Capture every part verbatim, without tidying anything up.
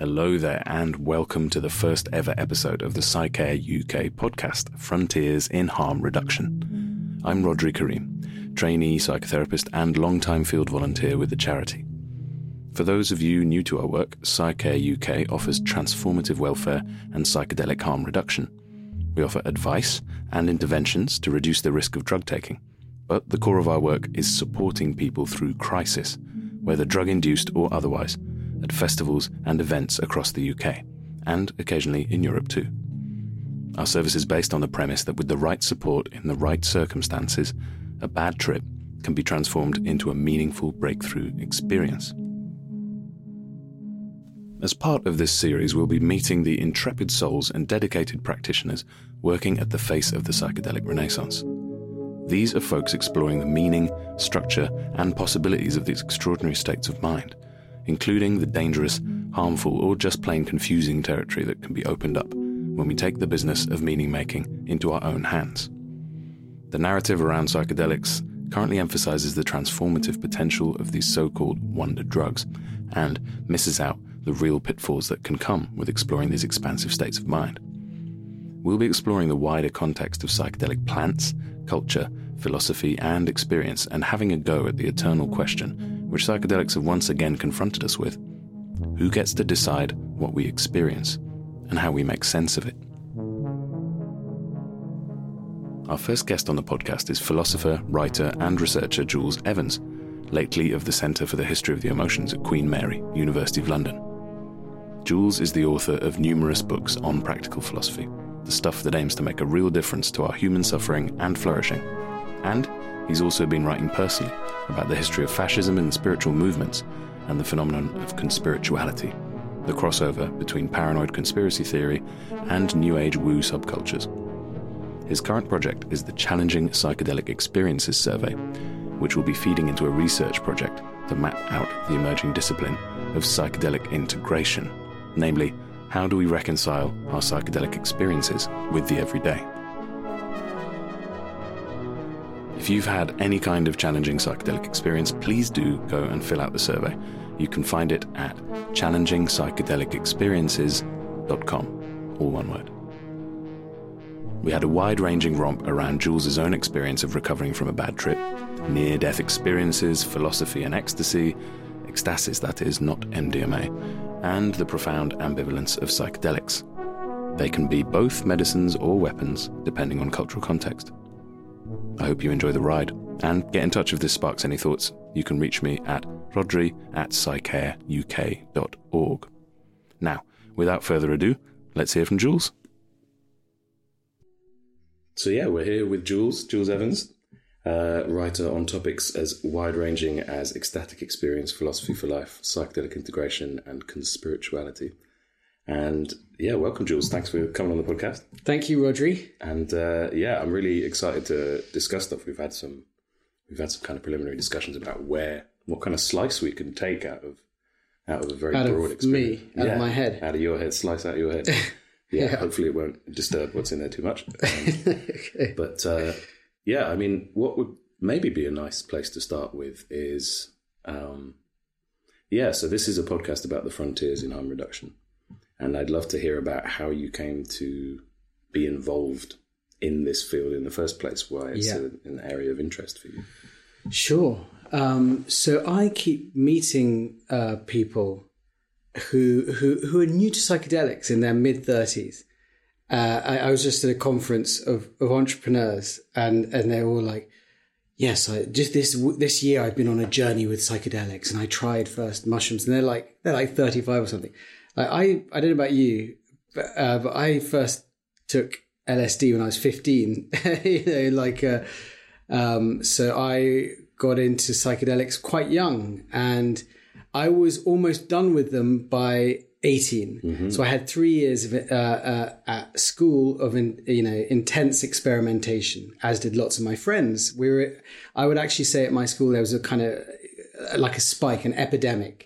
Hello there and welcome to the first ever episode of the Psycare U K podcast, Frontiers in Harm Reduction. I'm Rhodri Karim, trainee psychotherapist and long-time field volunteer with the charity. For those of you new to our work, Psycare U K offers transformative welfare and psychedelic harm reduction. We offer advice and interventions to reduce the risk of drug taking, but the core of our work is supporting people through crisis, whether drug-induced or otherwise, at festivals and events across the U K, and occasionally in Europe too. Our service is based on the premise that with the right support in the right circumstances, a bad trip can be transformed into a meaningful breakthrough experience. As part of this series, we'll be meeting the intrepid souls and dedicated practitioners working at the face of the psychedelic renaissance. These are folks exploring the meaning, structure, and possibilities of these extraordinary states of mind, including the dangerous, harmful, or just plain confusing territory that can be opened up when we take the business of meaning-making into our own hands. The narrative around psychedelics currently emphasizes the transformative potential of these so-called wonder drugs and misses out the real pitfalls that can come with exploring these expansive states of mind. We'll be exploring the wider context of psychedelic plants, culture, philosophy, and experience, and having a go at the eternal question which psychedelics have once again confronted us with: who gets to decide what we experience and how we make sense of it? Our first guest on the podcast is philosopher, writer, and researcher Jules Evans, lately of the Centre for the History of the Emotions at Queen Mary, University of London. Jules is the author of numerous books on practical philosophy, the stuff that aims to make a real difference to our human suffering and flourishing, and he's also been writing personally about the history of fascism and spiritual movements and the phenomenon of conspirituality, the crossover between paranoid conspiracy theory and New Age woo subcultures. His current project is the Challenging Psychedelic Experiences Survey, which will be feeding into a research project to map out the emerging discipline of psychedelic integration, namely, how do we reconcile our psychedelic experiences with the everyday? If you've had any kind of challenging psychedelic experience, please do go and fill out the survey. You can find it at challenging psychedelic experiences dot com, all one word. We had a wide-ranging romp around Jules' own experience of recovering from a bad trip, near-death experiences, philosophy and ecstasy, ecstasis that is, not M D M A, and the profound ambivalence of psychedelics. They can be both medicines or weapons, depending on cultural context. I hope you enjoy the ride, and get in touch if this sparks any thoughts. You can reach me at rodri at psycare u k dot org. Now, without further ado, let's hear from Jules. So yeah, we're here with Jules, Jules Evans, uh, writer on topics as wide-ranging as ecstatic experience, philosophy for life, psychedelic integration, and conspirituality. And yeah, welcome, Jules. Thanks for coming on the podcast. Thank you, Rhodri. And uh, yeah, I'm really excited to discuss stuff. We've had some, we've had some kind of preliminary discussions about where, what kind of slice we can take out of, out of a very out broad of experience. Me, out yeah, of my head, out of your head, slice out of your head. Yeah, yeah. Hopefully it won't disturb what's in there too much. Um, okay. But uh, yeah, I mean, what would maybe be a nice place to start with is, um, yeah. So this is a podcast about the frontiers in harm reduction. And I'd love to hear about how you came to be involved in this field in the first place, why it's yeah. a, an area of interest for you. Sure. Um, so I keep meeting uh, people who, who who are new to psychedelics in their mid-thirties. Uh, I, I was just at a conference of, of entrepreneurs, and, and they're all like, yes, I, just this this year I've been on a journey with psychedelics, and I tried first mushrooms, and they're like they're like thirty-five or something. I, I don't know about you, but, uh, but I first took L S D when I was fifteen, you know, like, uh, um, so I got into psychedelics quite young, and I was almost done with them by eighteen. Mm-hmm. So I had three years of, uh, uh, at school of, in, you know, intense experimentation, as did lots of my friends. We were, I would actually say at my school, there was a kind of like a spike, an epidemic.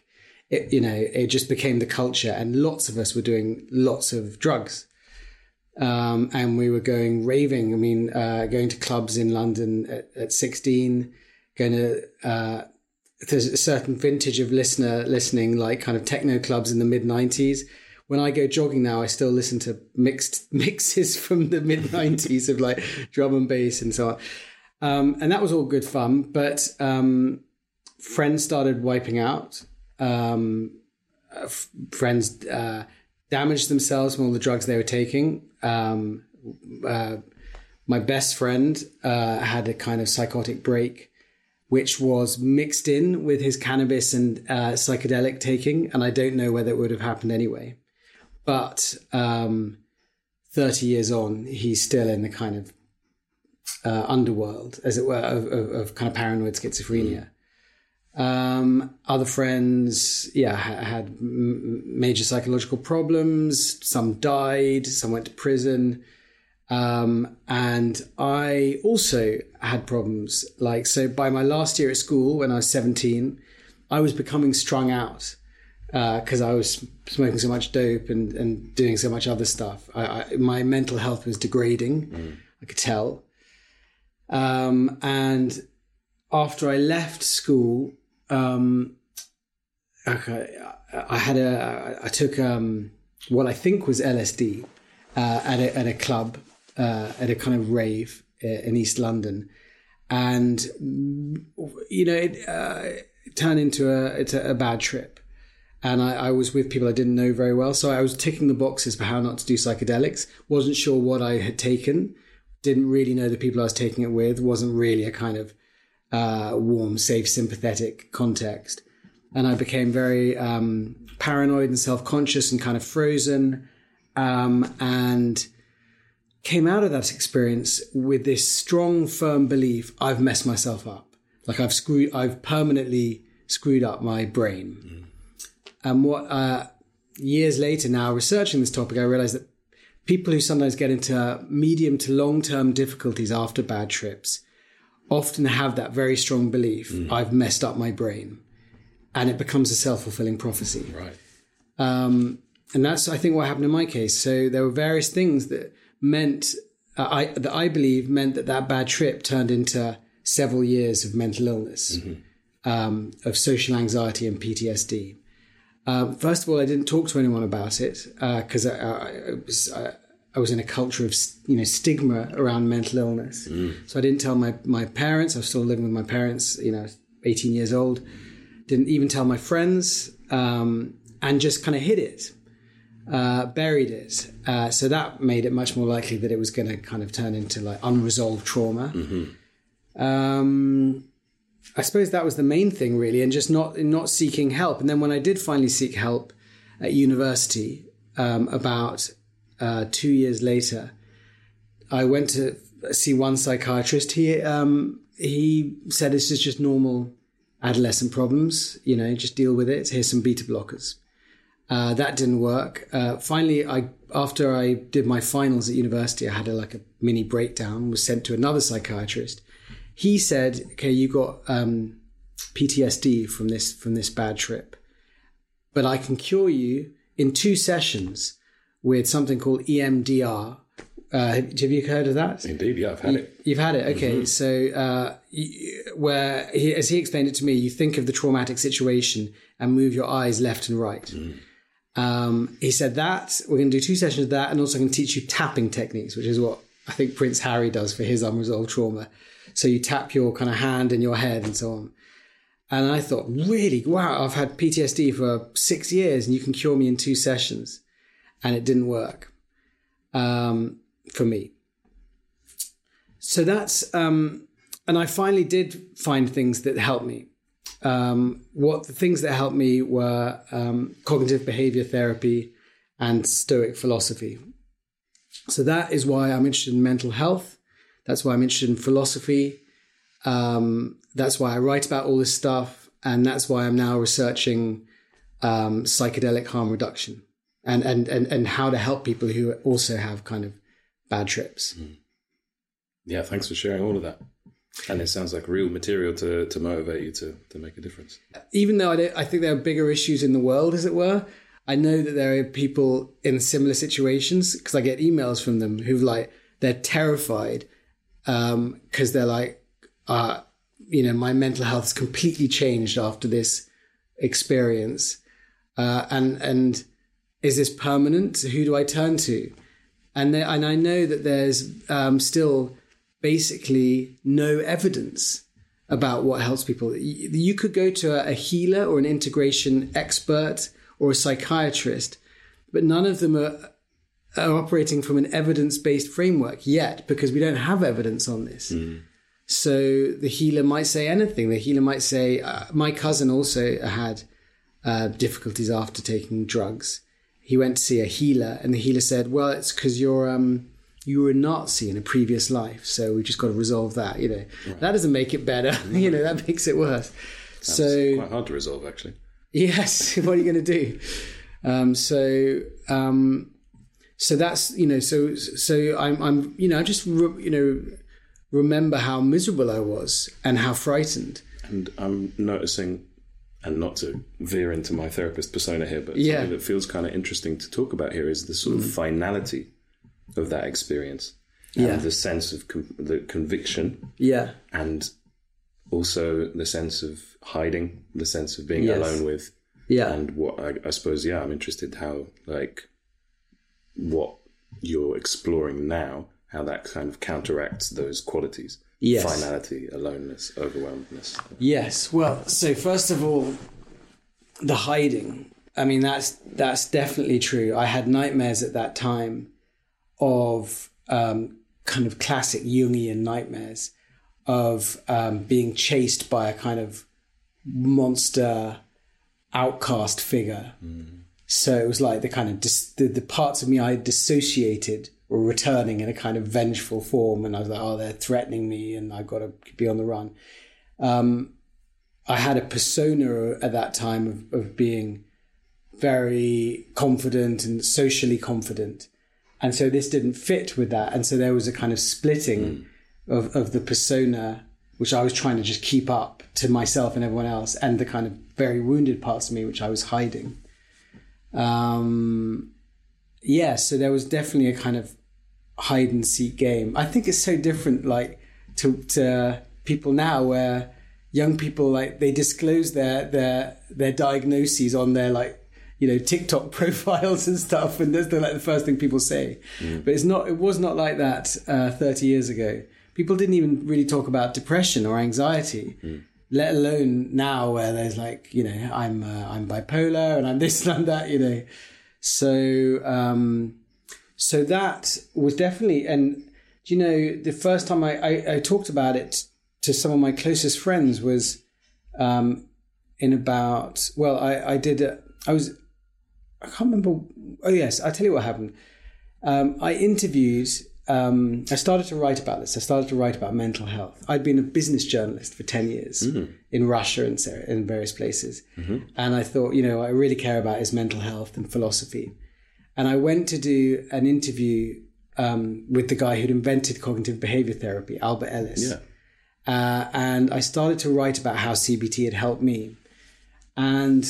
It, you know, it just became the culture, and lots of us were doing lots of drugs. Um, and we were going raving. I mean, uh, going to clubs in London at, at sixteen, going to uh, there's a certain vintage of listener listening, like kind of techno clubs in the mid nineties. When I go jogging now, I still listen to mixed mixes from the mid nineties of like drum and bass and so on. Um, and that was all good fun, but um, friends started wiping out. Um, f- friends uh, damaged themselves from all the drugs they were taking. Um, uh, my best friend uh, had a kind of psychotic break, which was mixed in with his cannabis and uh, psychedelic taking. And I don't know whether it would have happened anyway. But um, thirty years on, he's still in the kind of Uh, underworld, as it were, of, of, of kind of paranoid schizophrenia. Mm. Um, other friends, yeah, ha- had m- major psychological problems. Some died, some went to prison. Um, and I also had problems. Like, so by my last year at school, when I was seventeen, I was becoming strung out because uh, I was smoking so much dope and, and doing so much other stuff. I, I, my mental health was degrading, mm. I could tell. Um, and after I left school, um, okay, I had a, I took, um, what I think was L S D, uh, at a, at a club, uh, at a kind of rave in East London. And, you know, it, uh, it turned into a, it's a, a bad trip. And I, I was with people I didn't know very well. So I was ticking the boxes for how not to do psychedelics. Wasn't sure what I had taken. Didn't really know the people I was taking it with. Wasn't really a kind of uh, warm, safe, sympathetic context. And I became very um, paranoid and self-conscious and kind of frozen, um, and came out of that experience with this strong, firm belief: I've messed myself up. Like I've screwed, I've permanently screwed up my brain. Mm. And what uh, years later, now researching this topic, I realized that people who sometimes get into medium to long-term difficulties after bad trips often have that very strong belief, mm. I've messed up my brain. And it becomes a self-fulfilling prophecy. Right. Um, and that's, I think, what happened in my case. So there were various things that meant, uh, I, that I believe meant that that bad trip turned into several years of mental illness, mm-hmm. um, of social anxiety and P T S D. Uh, first of all, I didn't talk to anyone about it because uh, I, I, I was I, I was in a culture of, you know, stigma around mental illness. Mm. So I didn't tell my, my parents. I was still living with my parents, you know, eighteen years old. Didn't even tell my friends, um, and just kind of hid it, uh, buried it. Uh, so that made it much more likely that it was going to kind of turn into like unresolved trauma. Mm-hmm. Um I suppose that was the main thing, really, and just not not seeking help. And then when I did finally seek help at university, um, about uh, two years later, I went to see one psychiatrist. He um, he said, "This is just normal adolescent problems. You know, just deal with it. Here's some beta blockers." Uh, that didn't work. Uh, finally, I after I did my finals at university, I had a, like a mini breakdown. Was sent to another psychiatrist. He said, "Okay, you got um, P T S D from this from this bad trip, but I can cure you in two sessions with something called E M D R." Uh, have you heard of that? Indeed, yeah, I've had you, it. You've had it, okay. Mm-hmm. So, uh, where he, as he explained it to me, you think of the traumatic situation and move your eyes left and right. Mm. Um, he said that we're going to do two sessions of that, and also I can teach you tapping techniques, which is what I think Prince Harry does for his unresolved trauma. So you tap your kind of hand and your head and so on. And I thought, really, wow, I've had P T S D for six years and you can cure me in two sessions. And it didn't work um, for me. So that's, um, and I finally did find things that helped me. Um, what the things that helped me were um, cognitive behavior therapy and Stoic philosophy. So that is why I'm interested in mental health. That's why I'm interested in philosophy. Um, that's why I write about all this stuff. And that's why I'm now researching um, psychedelic harm reduction and, and, and, and how to help people who also have kind of bad trips. Mm. Yeah, thanks for sharing all of that. And it sounds like real material to, to motivate you to, to make a difference. Even though I, don't, I think there are bigger issues in the world, as it were, I know that there are people in similar situations because I get emails from them who've like, they're terrified. Um, cause they're like, uh, you know, my mental health's completely changed after this experience. Uh, and, and is this permanent? Who do I turn to? And there, and I know that there's um, still basically no evidence about what helps people. You could go to a, a healer or an integration expert or a psychiatrist, but none of them are, are operating from an evidence-based framework yet, because we don't have evidence on this. Mm. So the healer might say anything. The healer might say, uh, my cousin also had uh, difficulties after taking drugs. He went to see a healer, and the healer said, well, it's because you're um, you were a Nazi in a previous life, so we've just got to resolve that. You know, right. That doesn't make it better. Right. You know, that makes it worse. That's so, quite hard to resolve, actually. Yes. What are you going to do? Um, so, um, so that's, you know, so, so I'm, I'm, you know, I just, re- you know, remember how miserable I was and how frightened. And I'm noticing, and not to veer into my therapist persona here, but yeah. something that feels kind of interesting to talk about here is the sort of mm. finality of that experience and yeah. the sense of com- the conviction yeah. and also the sense of hiding, the sense of being yes. alone with. Yeah. And what I, I suppose, yeah, I'm interested how, like, what you're exploring now, how that kind of counteracts those qualities. Yes. Finality, aloneness, overwhelmedness. Yes. Well, so first of all, the hiding. I mean, that's that's definitely true. I had nightmares at that time of um, kind of classic Jungian nightmares of um, being chased by a kind of monster outcast figure. Mm. So it was like the kind of dis- the, the parts of me I dissociated were returning in a kind of vengeful form, and I was like, oh, they're threatening me and I've got to be on the run. Um, I had a persona at that time of, of being very confident and socially confident. And so this didn't fit with that. And so there was a kind of splitting mm. of, of the persona, which I was trying to just keep up to myself and everyone else, and the kind of very wounded parts of me, which I was hiding. Um, yeah, so there was definitely a kind of hide and seek game. I think it's so different, like to, to people now, where young people, like, they disclose their their their diagnoses on their, like, you know, TikTok profiles and stuff, and that's the, like, the first thing people say. Mm. But it's not. It was not like that uh, thirty years ago. People didn't even really talk about depression or anxiety, mm. let alone now, where there's like, you know, I'm uh, I'm bipolar and I'm this and I'm that, you know. So, um, so that was definitely, and, you know, the first time I, I, I talked about it to some of my closest friends was um, in about, well, I, I did, a, I was, I can't remember. Oh, yes, I'll tell you what happened. Um, I interviewed, um, I started to write about this. I started to write about mental health. I'd been a business journalist for ten years mm. in Russia and in various places. Mm-hmm. And I thought, you know, what I really care about is mental health and philosophy. And I went to do an interview um, with the guy who'd invented cognitive behavior therapy, Albert Ellis. Yeah. Uh, and I started to write about how C B T had helped me. And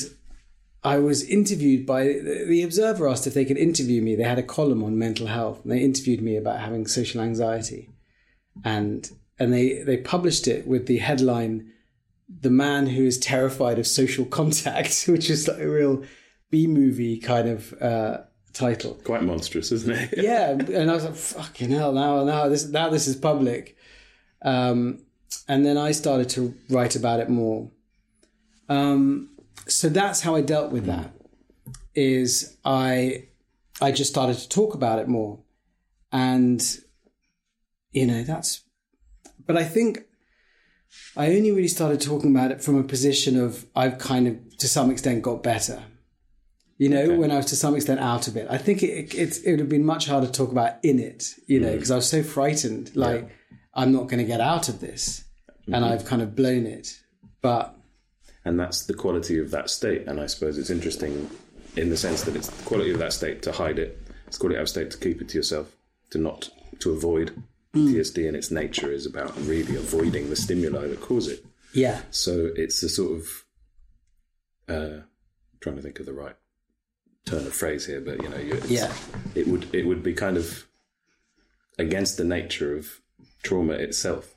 I was interviewed by, The Observer asked if they could interview me. They had a column on mental health, and they interviewed me about having social anxiety. And and they, they published it with the headline, "The Man Who Is Terrified of Social Contact," which is like a real B-movie kind of uh, title. Quite monstrous, isn't it? Yeah, and I was like, fucking hell, now, now, this, now this is public. Um, and then I started to write about it more. Um So that's how I dealt with that, is I I just started to talk about it more. And, you know, that's... But I think I only really started talking about it from a position of I've kind of, to some extent, got better. You know, okay. when I was to some extent out of it. I think it it, it would have been much harder to talk about in it, you know, because mm-hmm. I was so frightened. Like, yeah. I'm not going to get out of this. Mm-hmm. And I've kind of blown it. But... And that's the quality of that state. And I suppose it's interesting in the sense that it's the quality of that state to hide it. It's the quality of that state to keep it to yourself, to not, to avoid. Mm. P T S D in its nature is about really avoiding the stimuli that cause it. Yeah. So it's the sort of, uh, I'm trying to think of the right turn of phrase here, but, you know, it's, yeah. it would, it would be kind of against the nature of trauma itself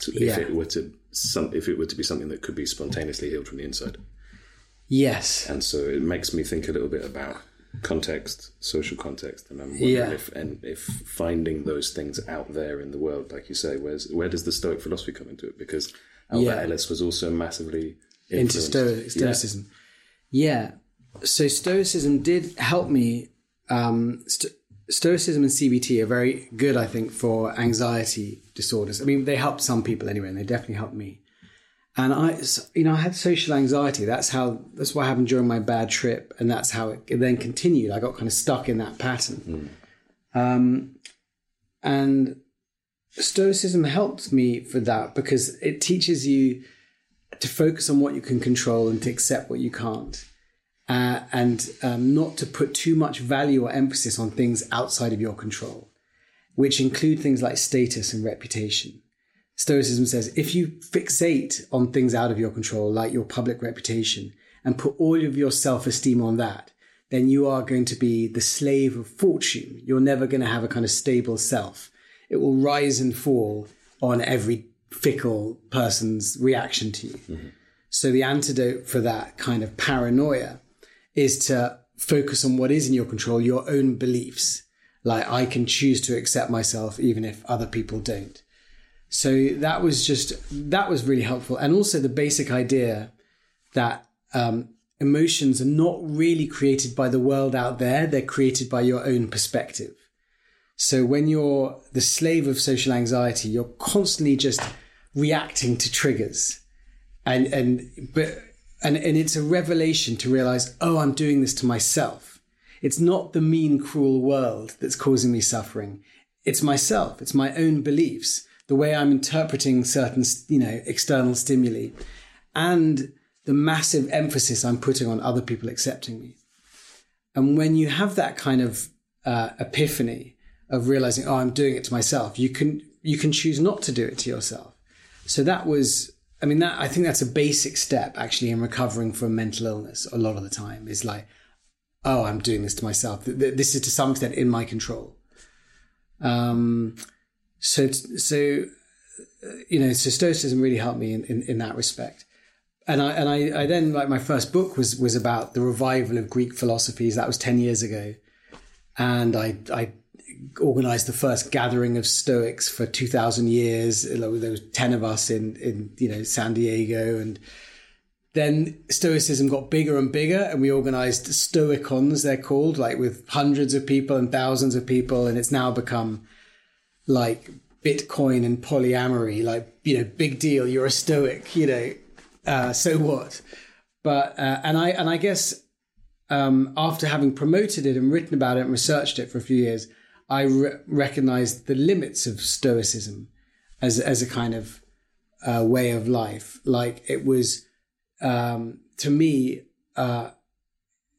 to, yeah. if it were to some, if it were to be something that could be spontaneously healed from the inside. Yes. And so it makes me think a little bit about context, social context, and I'm wondering yeah. if and if finding those things out there in the world, like you say, where's where does the Stoic philosophy come into it? Because Albert yeah. Ellis was also massively into Sto- Stoicism. Yeah. yeah. So Stoicism did help me. Um, Sto- Stoicism and C B T are very good, I think, for anxiety disorders. I mean, they helped some people anyway, and they definitely helped me. And I, you know, I had social anxiety. That's how, that's what happened during my bad trip. And that's how it then continued. I got kind of stuck in that pattern. Mm. Um, and Stoicism helped me for that because it teaches you to focus on what you can control and to accept what you can't. Uh, and um, not to put too much value or emphasis on things outside of your control, which include things like status and reputation. Stoicism says if you fixate on things out of your control, like your public reputation, and put all of your self-esteem on that, then you are going to be the slave of fortune. You're never going to have a kind of stable self. It will rise and fall on every fickle person's reaction to you. Mm-hmm. So the antidote for that kind of paranoia is to focus on what is in your control, your own beliefs. Like, I can choose to accept myself even if other people don't. So that was just, that was really helpful. And also the basic idea that um, emotions are not really created by the world out there. They're created by your own perspective. So when you're the slave of social anxiety, you're constantly just reacting to triggers. And, and, but, and, and it's a revelation to realize, oh, I'm doing this to myself. It's not the mean, cruel world that's causing me suffering. It's myself. It's my own beliefs, the way I'm interpreting certain, you know, external stimuli, and the massive emphasis I'm putting on other people accepting me. And when you have that kind of uh, epiphany of realizing, oh, I'm doing it to myself, you can you can choose not to do it to yourself. So that was, I mean, that I think that's a basic step actually in recovering from mental illness. A lot of the time is like, oh, I'm doing this to myself. This is to some extent in my control. Um. So, so, you know, so Stoicism really helped me in, in, in that respect. And I, and I, I then, like, my first book was, was about the revival of Greek philosophies. That was ten years ago. And I, I organized the first gathering of Stoics for two thousand years. There were ten of us in, in, you know, San Diego. And then Stoicism got bigger and bigger, and we organized Stoicons, they're called, like, with hundreds of people and thousands of people. And it's now become like Bitcoin and polyamory, like, you know, big deal, you're a Stoic, you know, uh, so what? But, uh, and I, and I guess, um, after having promoted it and written about it and researched it for a few years, I re- recognized the limits of Stoicism as, as a kind of, uh, way of life. Like, it was, um, to me, uh,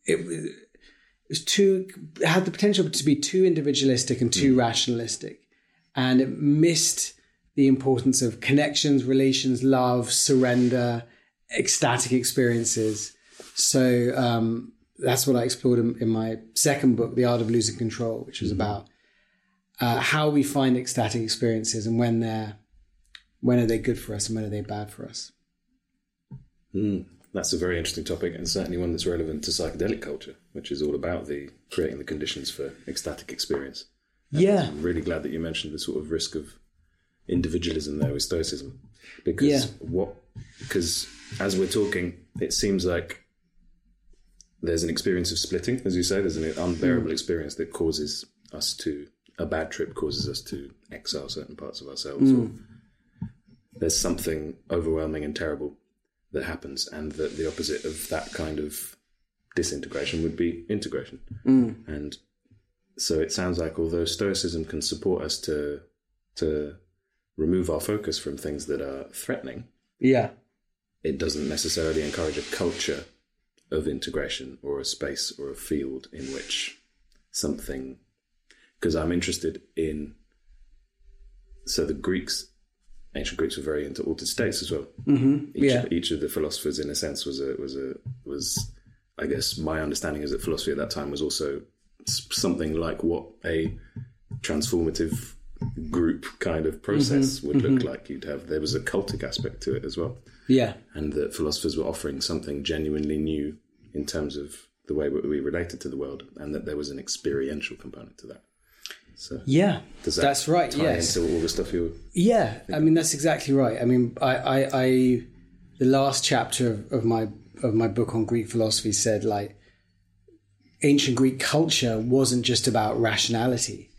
it was, it was too, it had the potential to be too individualistic and too mm. rationalistic. And it missed the importance of connections, relations, love, surrender, ecstatic experiences. So um, that's what I explored in, in my second book, The Art of Losing Control, which was about uh, how we find ecstatic experiences and when they're, when are they good for us and when are they bad for us. Mm, that's a very interesting topic, and certainly one that's relevant to psychedelic culture, which is all about the creating the conditions for ecstatic experience. And yeah, I'm really glad that you mentioned the sort of risk of individualism there with Stoicism, because yeah. what? Because as we're talking, it seems like there's an experience of splitting, as you say. There's an unbearable mm. experience that causes us to a bad trip, causes us to exile certain parts of ourselves. Mm. Or there's something overwhelming and terrible that happens, and that the opposite of that kind of disintegration would be integration, mm. and. So it sounds like, although Stoicism can support us to to remove our focus from things that are threatening, yeah, it doesn't necessarily encourage a culture of integration or a space or a field in which something... Because I'm interested in... So the Greeks, ancient Greeks were very into altered states as well. Mm-hmm. Each, yeah. each of the philosophers, in a sense, was a, was a... was. I guess my understanding is that philosophy at that time was also... something like what a transformative group kind of process mm-hmm. would mm-hmm. look like. You'd have, there was a cultic aspect to it as well. Yeah. And that philosophers were offering something genuinely new in terms of the way we related to the world, and that there was an experiential component to that. So yeah, does that that's right. Tie yes. into all the stuff you. Yeah, thinking? I mean that's exactly right. I mean, I, I, I the last chapter of, of my of my book on Greek philosophy said like ancient Greek culture wasn't just about rationality.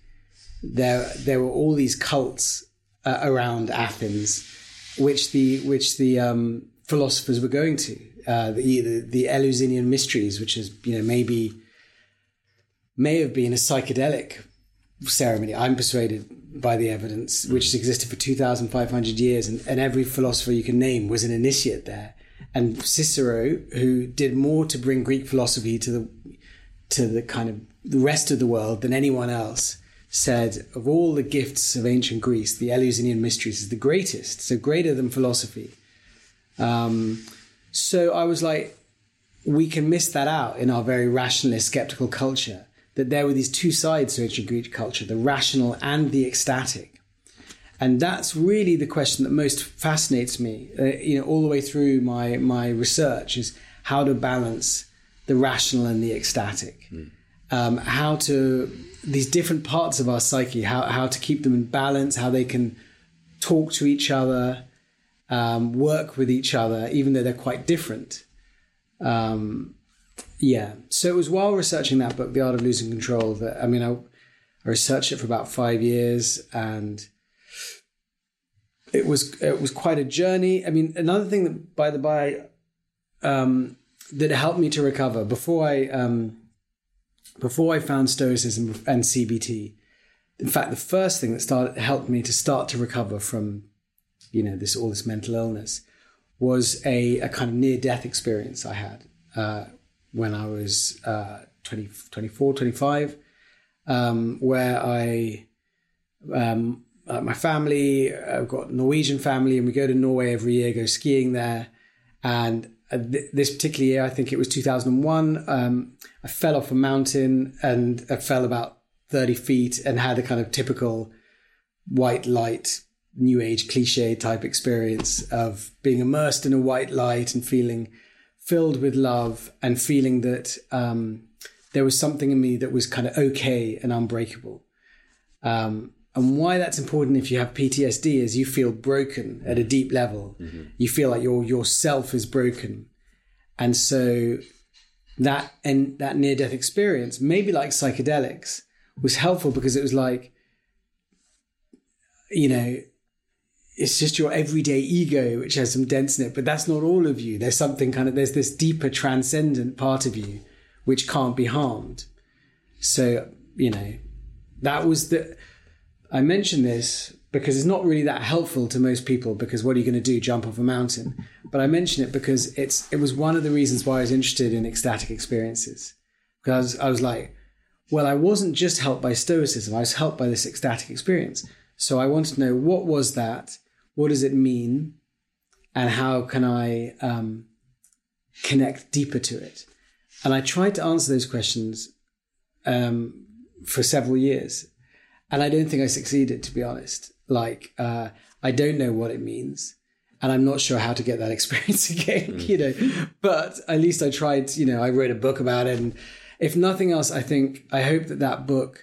There, there were all these cults uh, around Athens, which the which the um, philosophers were going to. Uh, the, the the Eleusinian Mysteries, which is you know maybe may have been a psychedelic ceremony. I'm persuaded by the evidence, which existed for two thousand five hundred years, and, and every philosopher you can name was an initiate there. And Cicero, who did more to bring Greek philosophy to the to the kind of the rest of the world than anyone else, said of all the gifts of ancient Greece, the Eleusinian Mysteries is the greatest, so greater than philosophy. Um, so I was like, we can miss that out in our very rationalist, skeptical culture, that there were these two sides to ancient Greek culture, the rational and the ecstatic. And that's really the question that most fascinates me, uh, you know, all the way through my, my research, is how to balance the rational and the ecstatic, mm. um, how to, these different parts of our psyche, how, how to keep them in balance, how they can talk to each other, um, work with each other, even though they're quite different. Um, Yeah. So it was while researching that book, The Art of Losing Control, that, I mean, I, I researched it for about five years and it was, it was quite a journey. I mean, another thing that, by the by, um, that helped me to recover before I, um, before I found Stoicism and C B T, in fact, the first thing that started, helped me to start to recover from, you know, this, all this mental illness was a, a kind of near death experience I had, uh, when I was uh, twenty, twenty-four, twenty-five, um, where I, um, uh, my family, I've got a Norwegian family, and we go to Norway every year, go skiing there. And uh, th- this particular year, I think it was two thousand one, um, I fell off a mountain and I fell about thirty feet and had a kind of typical white light, new age cliche type experience of being immersed in a white light and feeling filled with love and feeling that um, there was something in me that was kind of okay and unbreakable. Um, and why that's important if you have P T S D is you feel broken at a deep level. Mm-hmm. You feel like your yourself is broken. And so that and that near-death experience, maybe like psychedelics, was helpful because it was like, you know, it's just your everyday ego, which has some dents in it, but that's not all of you. There's something kind of, there's this deeper transcendent part of you, which can't be harmed. So, you know, that was the, I mentioned this because it's not really that helpful to most people because what are you going to do? Jump off a mountain. But I mention it because it's, it was one of the reasons why I was interested in ecstatic experiences. Because I was, I was like, well, I wasn't just helped by Stoicism. I was helped by this ecstatic experience. So I wanted to know what was that? What does it mean? And how can I um, connect deeper to it? And I tried to answer those questions um, for several years. And I don't think I succeeded, to be honest. Like, uh, I don't know what it means. And I'm not sure how to get that experience again, mm. you know. But at least I tried, you know, I wrote a book about it. And if nothing else, I think, I hope that that book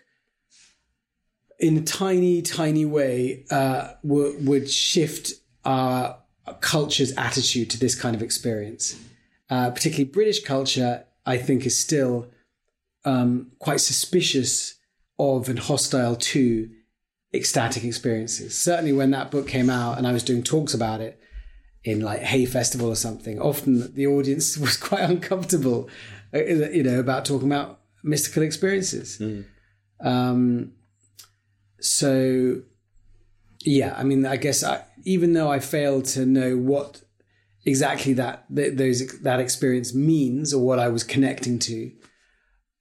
in a tiny, tiny way, uh, w- would shift our culture's attitude to this kind of experience. Uh, particularly British culture, I think, is still um, quite suspicious of and hostile to ecstatic experiences. Certainly when that book came out and I was doing talks about it in like Hay Festival or something, often the audience was quite uncomfortable, you know, about talking about mystical experiences. Mm. Um So, yeah, I mean, I guess I, even though I failed to know what exactly that th- those that experience means or what I was connecting to,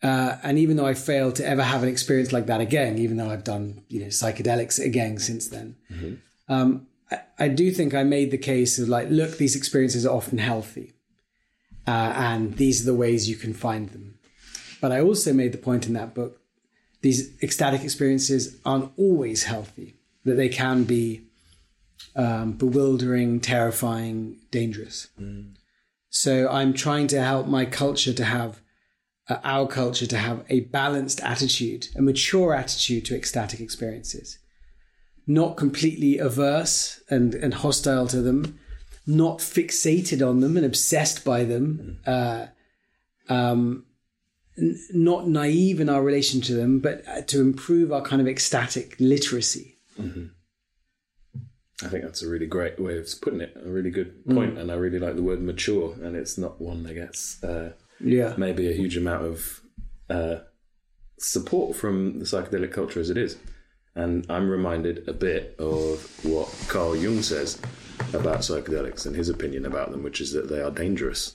uh, and even though I failed to ever have an experience like that again, even though I've done you know psychedelics again since then, mm-hmm. um, I, I do think I made the case of like, look, these experiences are often healthy, uh, and these are the ways you can find them. But I also made the point in that book these ecstatic experiences aren't always healthy, that they can be um, bewildering, terrifying, dangerous. Mm. So I'm trying to help my culture to have, uh, our culture to have a balanced attitude, a mature attitude to ecstatic experiences. Not completely averse and, and hostile to them, not fixated on them and obsessed by them, uh, um, n- not naive in our relation to them, but to improve our kind of ecstatic literacy. Mm-hmm. I think that's a really great way of putting it, a really good point. Mm. And I really like the word mature, and it's not one that gets uh, yeah. maybe a huge amount of uh, support from the psychedelic culture as it is. And I'm reminded a bit of what Carl Jung says about psychedelics and his opinion about them, which is that they are dangerous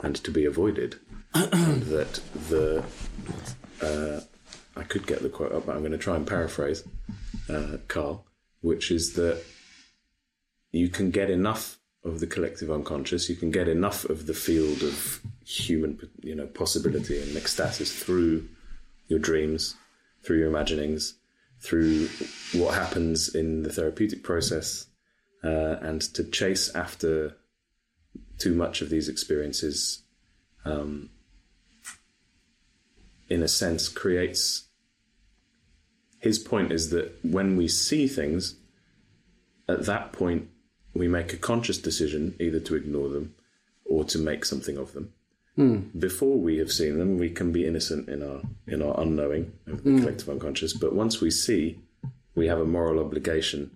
and to be avoided. And that the... Uh, I could get the quote up, but I'm going to try and paraphrase uh, Carl, which is that you can get enough of the collective unconscious, you can get enough of the field of human you know, possibility and ecstasis through your dreams, through your imaginings, through what happens in the therapeutic process, uh, and to chase after too much of these experiences, um, in a sense, creates... His point is that when we see things, at that point, we make a conscious decision either to ignore them or to make something of them. Mm. Before we have seen them, we can be innocent in our in our unknowing of the mm. collective unconscious. But once we see, we have a moral obligation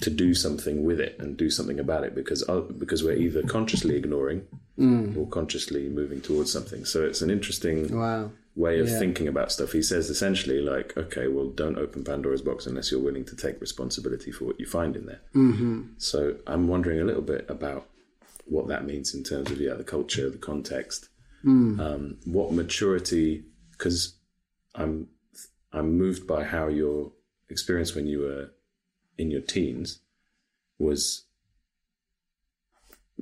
to do something with it and do something about it, because uh, because we're either consciously ignoring mm. or consciously moving towards something. So it's an interesting wow. way of yeah. thinking about stuff. He says essentially like, okay, well, don't open Pandora's box unless you're willing to take responsibility for what you find in there. Mm-hmm. So I'm wondering a little bit about what that means in terms of yeah, the culture, the context, mm. um, what maturity, because I'm, I'm moved by how your experience when you were in your teens was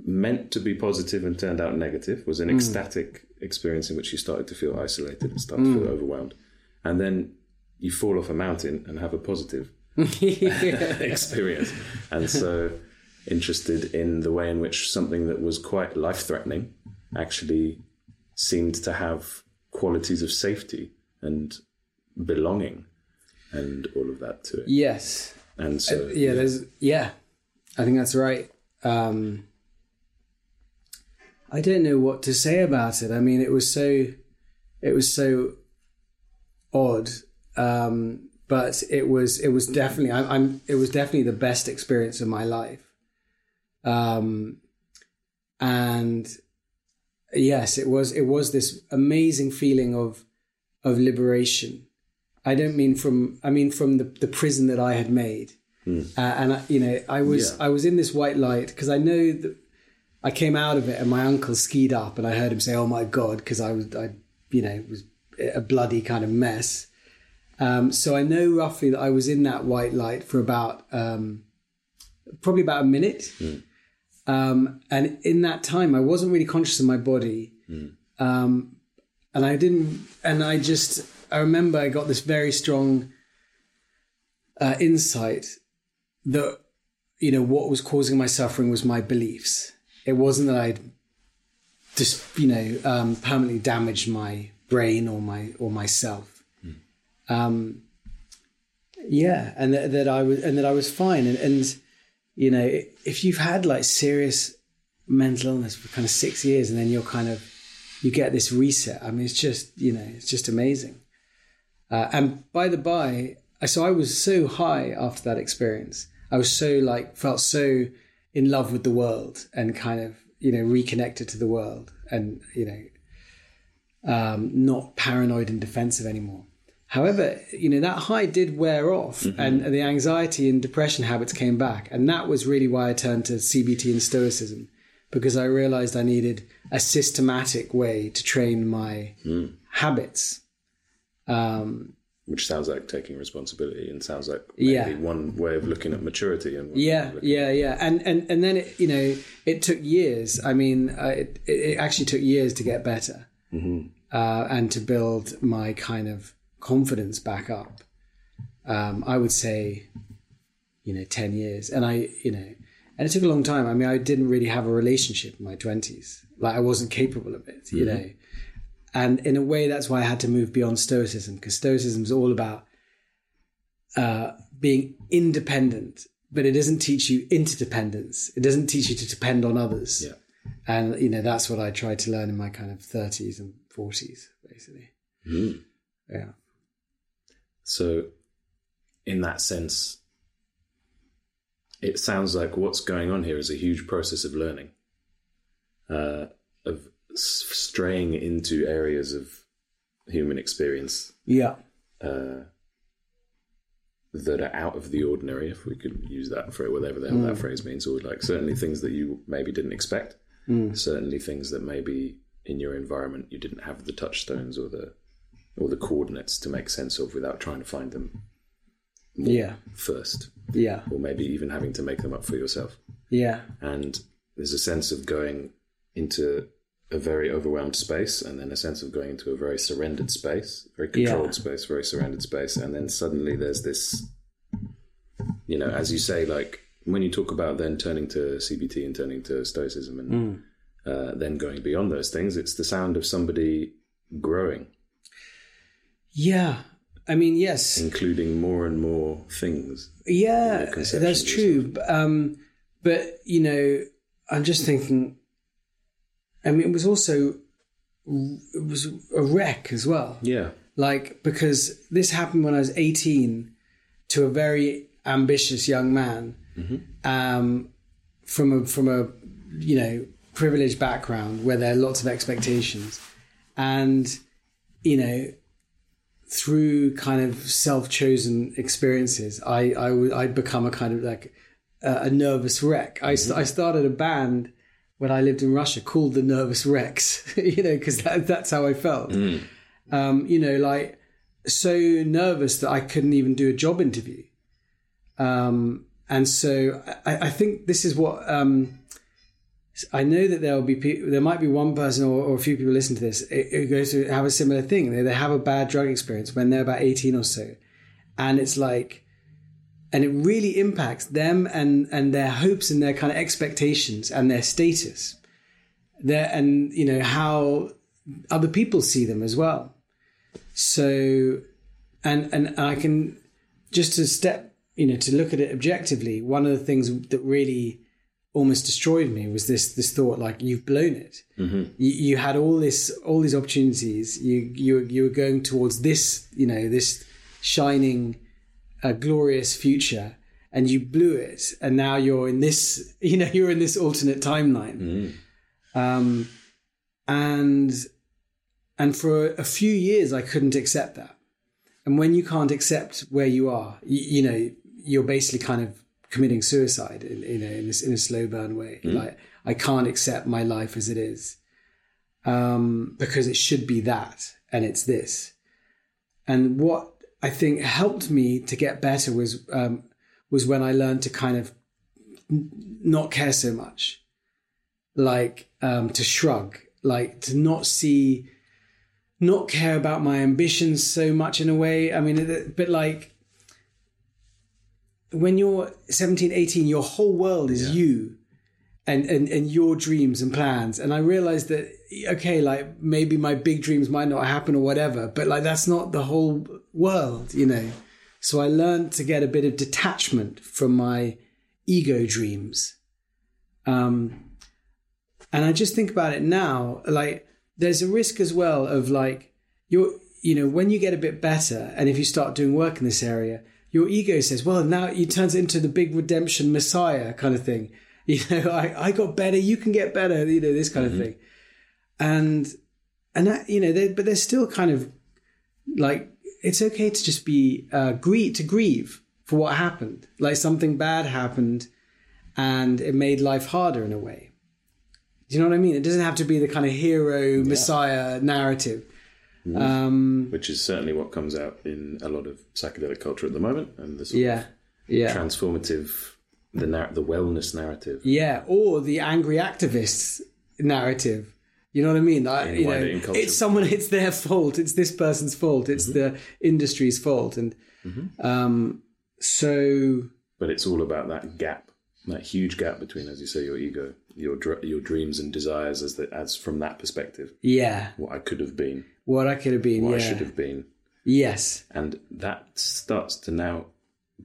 meant to be positive and turned out negative, was an mm. ecstatic experience in which you started to feel isolated and start mm. to feel overwhelmed. And then you fall off a mountain and have a positive experience. And so... interested in the way in which something that was quite life-threatening actually seemed to have qualities of safety and belonging and all of that to it. Yes. And so... Uh, yeah, yeah. There's, yeah, I think that's right. Um, I don't know what to say about it. I mean, it was so... It was so odd, um, but it was it was definitely... I, I'm. It was definitely the best experience of my life. Um, and yes, it was, it was this amazing feeling of, of liberation. I don't mean from, I mean, from the, the prison that I had made. Mm. Uh, and I, you know, I was, yeah. I was in this white light, cause I know that I came out of it and my uncle skied up and I heard him say, "Oh my God," cause I was, I, you know, was a bloody kind of mess. Um, so I know roughly that I was in that white light for about, um, probably about a minute. Mm. Um, and in that time, I wasn't really conscious of my body. Mm. Um, and I didn't, and I just, I remember I got this very strong uh, insight that, you know, what was causing my suffering was my beliefs. It wasn't that I'd just, you know, um, permanently damaged my brain or my, or myself. Mm. Um, yeah. And that, that I was, and that I was fine. And, and, you know, if you've had like serious mental illness for kind of six years and then you're kind of, you get this reset. I mean, it's just, you know, it's just amazing. Uh, and by the by, so I was so high after that experience. I was so like, felt so in love with the world and kind of, you know, reconnected to the world and, you know, um, not paranoid and defensive anymore. However, you know, that high did wear off mm-hmm. and the anxiety and depression habits came back. And that was really why I turned to C B T and Stoicism, because I realized I needed a systematic way to train my mm. habits. Um, Which sounds like taking responsibility and sounds like maybe yeah. one way of looking at maturity. And yeah, yeah, yeah. And, and, and then, it, you know, it took years. I mean, uh, it, it actually took years to get better mm-hmm. uh, and to build my kind of confidence back up, um, I would say, you know, ten years. And I, you know, and it took a long time. I mean, I didn't really have a relationship in my twenties. Like, I wasn't capable of it, you mm-hmm. know. And in a way, that's why I had to move beyond Stoicism, because Stoicism is all about uh, being independent, but it doesn't teach you interdependence. It doesn't teach you to depend on others. Yeah. And, you know, that's what I tried to learn in my kind of thirties and forties, basically. Mm. Yeah. So in that sense, it sounds like what's going on here is a huge process of learning, uh, of straying into areas of human experience. Yeah. Uh, that are out of the ordinary, if we could use that for whatever the hell mm. that phrase means, or like certainly things that you maybe didn't expect, mm. certainly things that maybe in your environment you didn't have the touchstones or the or the coordinates to make sense of without trying to find them yeah. first. Yeah. Or maybe even having to make them up for yourself. Yeah. And there's a sense of going into a very overwhelmed space, and then a sense of going into a very surrendered space, very controlled yeah. space, very surrendered space. And then suddenly there's this, you know, as you say, like when you talk about then turning to C B T and turning to Stoicism and mm. uh, then going beyond those things, it's the sound of somebody growing. Yeah. I mean, yes. Including more and more things. Yeah, that's true. Um, but, you know, I'm just thinking, I mean, it was also, it was a wreck as well. Yeah. Like, because this happened when I was eighteen to a very ambitious young man mm-hmm. um, from a, from a, you know, privileged background where there are lots of expectations. And, you know, through kind of self-chosen experiences, I, I w- I'd become a kind of like uh, a nervous wreck. I, mm-hmm. I started a band when I lived in Russia called The Nervous Wrecks, you know, because that, that's how I felt. Mm. Um, you know, like so nervous that I couldn't even do a job interview. Um, and so I, I think this is what um, I know that there will be. Pe- there might be one person or, or a few people listening to this who goes to have a similar thing. They, they have a bad drug experience when they're about eighteen or so, and it's like, and it really impacts them and, and their hopes and their kind of expectations and their status, their and you know how other people see them as well. So, and and I can just to step you know to look at it objectively. One of the things that really almost destroyed me was this this thought like you've blown it. Mm-hmm. You, you had all this all these opportunities. You you you were going towards this you know this shining, uh, glorious future, and you blew it. And now you're in this you know you're in this alternate timeline. Mm-hmm. Um, and and for a few years I couldn't accept that. And when you can't accept where you are, you, you know you're basically kind of committing suicide in, in, a, in, a, in a slow burn way. Mm. Like, I can't accept my life as it is um, because it should be that and it's this. And what I think helped me to get better was um, was when I learned to kind of not care so much, like um, to shrug, like to not see, not care about my ambitions so much in a way. I mean, but like, when you're seventeen, eighteen, your whole world is yeah. you and, and, and your dreams and plans. And I realized that, okay, like maybe my big dreams might not happen or whatever, but like that's not the whole world, you know. So I learned to get a bit of detachment from my ego dreams. Um, and I just think about it now, like there's a risk as well of like, you're, you know, when you get a bit better and if you start doing work in this area, your ego says, well, now it turns into the big redemption messiah kind of thing. You know, I, I got better, you can get better, you know, this kind mm-hmm. of thing. And, and that, you know, they, but they're still kind of like, it's okay to just be, uh, grieve, to grieve for what happened. Like something bad happened and it made life harder in a way. Do you know what I mean? It doesn't have to be the kind of hero yeah. messiah narrative. Mm. Um, which is certainly what comes out in a lot of psychedelic culture at the moment, and the sort yeah, of yeah. transformative, the, the wellness narrative. Yeah, or the angry activists narrative. You know what I mean? I, you know, it's someone, it's their fault. It's this person's fault. It's mm-hmm. the industry's fault. And mm-hmm. um, so... But it's all about that gap, that huge gap between, as you say, your ego, your your dreams and desires as the, as from that perspective. Yeah. What I could have been. What I could have been, What yeah. I should have been. Yes. And that starts to now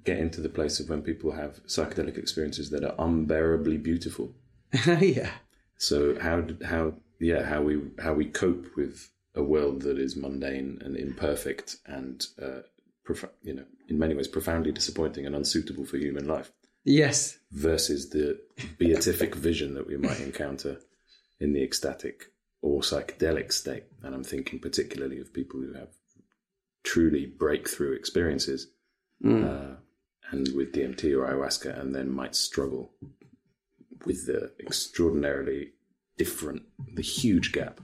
get into the place of when people have psychedelic experiences that are unbearably beautiful. yeah. So how how... Yeah, how we how we cope with a world that is mundane and imperfect and, uh, prof- you know, in many ways profoundly disappointing and unsuitable for human life. Yes. Versus the beatific vision that we might encounter in the ecstatic or psychedelic state. And I'm thinking particularly of people who have truly breakthrough experiences mm. uh, and with D M T or ayahuasca, and then might struggle with the extraordinarily... different, the huge gap.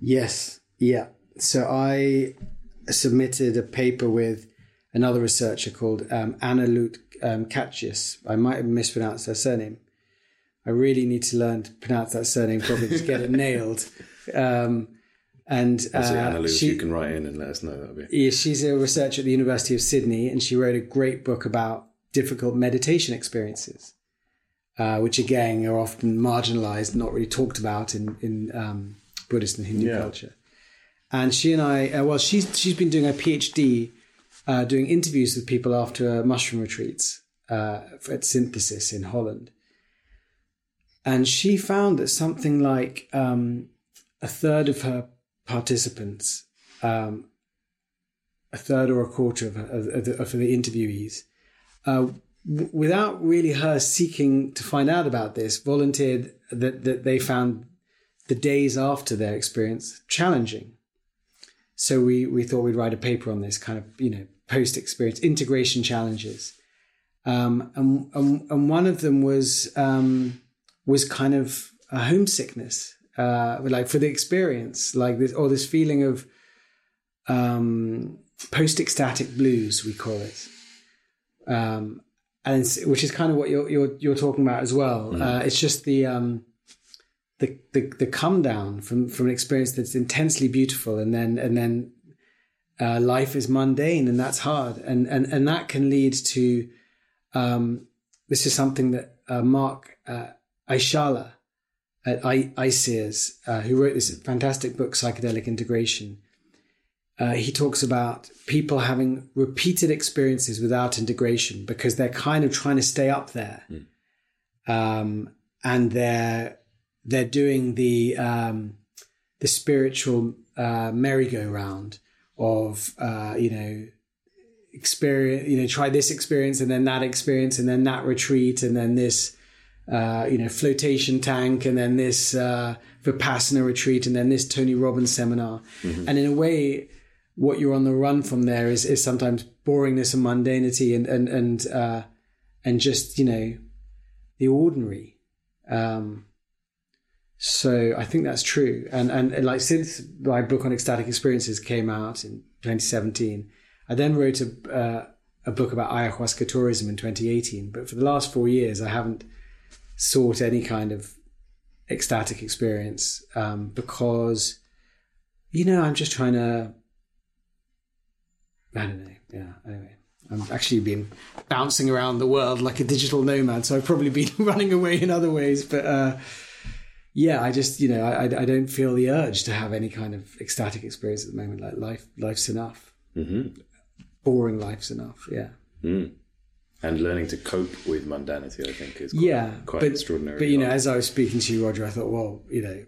Yes. Yeah. So I submitted a paper with another researcher called um, Anna Lute um, Katchus. I might have mispronounced her surname. I really need to learn to pronounce that surname properly to get it nailed. Um, and uh, so Anna Lute, she, you can write in and let us know. That'll be. Yeah, she's a researcher at the University of Sydney, and she wrote a great book about difficult meditation experiences. Uh, which again are often marginalised, not really talked about in in um, Buddhist and Hindu yeah. culture. And she and I, uh, well, she's she's been doing her PhD, uh, doing interviews with people after mushroom retreats uh, at Synthesis in Holland. And she found that something like um, a third of her participants, um, a third or a quarter of her, of the, of the interviewees. Uh, without really her seeking to find out about this, volunteered that, that they found the days after their experience challenging. So we, we thought we'd write a paper on this kind of, you know, post-experience integration challenges. Um, and, and, and one of them was, um, was kind of a homesickness, uh, like for the experience, like this, or this feeling of um, post-ecstatic blues, we call it. Um, And which is kind of what you're you're you're talking about as well. Mm. Uh, it's just the um, the the the come down from, from an experience that's intensely beautiful, and then and then uh, life is mundane, and that's hard, and and, and that can lead to um, this is something that uh, Mark uh, Aishala at I- ICEERS, uh, who wrote this fantastic book, Psychedelic Integration. Uh, he talks about people having repeated experiences without integration because they're kind of trying to stay up there, mm. um, and they're they're doing the um, the spiritual uh, merry-go-round of uh, you know experience, you know try this experience and then that experience and then that retreat and then this uh, you know flotation tank and then this uh, Vipassana retreat and then this Tony Robbins seminar, mm-hmm. and in a way. What you're on the run from there is, is sometimes boringness and mundanity and and and uh, and just, you know, the ordinary. Um, so I think that's true. And, and and like since my book on ecstatic experiences came out in twenty seventeen, I then wrote a uh, a book about ayahuasca tourism in twenty eighteen. But for the last four years, I haven't sought any kind of ecstatic experience um, because, you know, I'm just trying to. I don't know. Yeah. Anyway, I'm actually been bouncing around the world like a digital nomad, so I've probably been running away in other ways. But uh, yeah, I just you know I I don't feel the urge to have any kind of ecstatic experience at the moment. Like life, life's enough. Mm-hmm. Boring life's enough. Yeah. Mm. And learning to cope with mundanity, I think, is quite, yeah, quite but, extraordinary. But you know, as I was speaking to you, Roger, I thought, well, you know.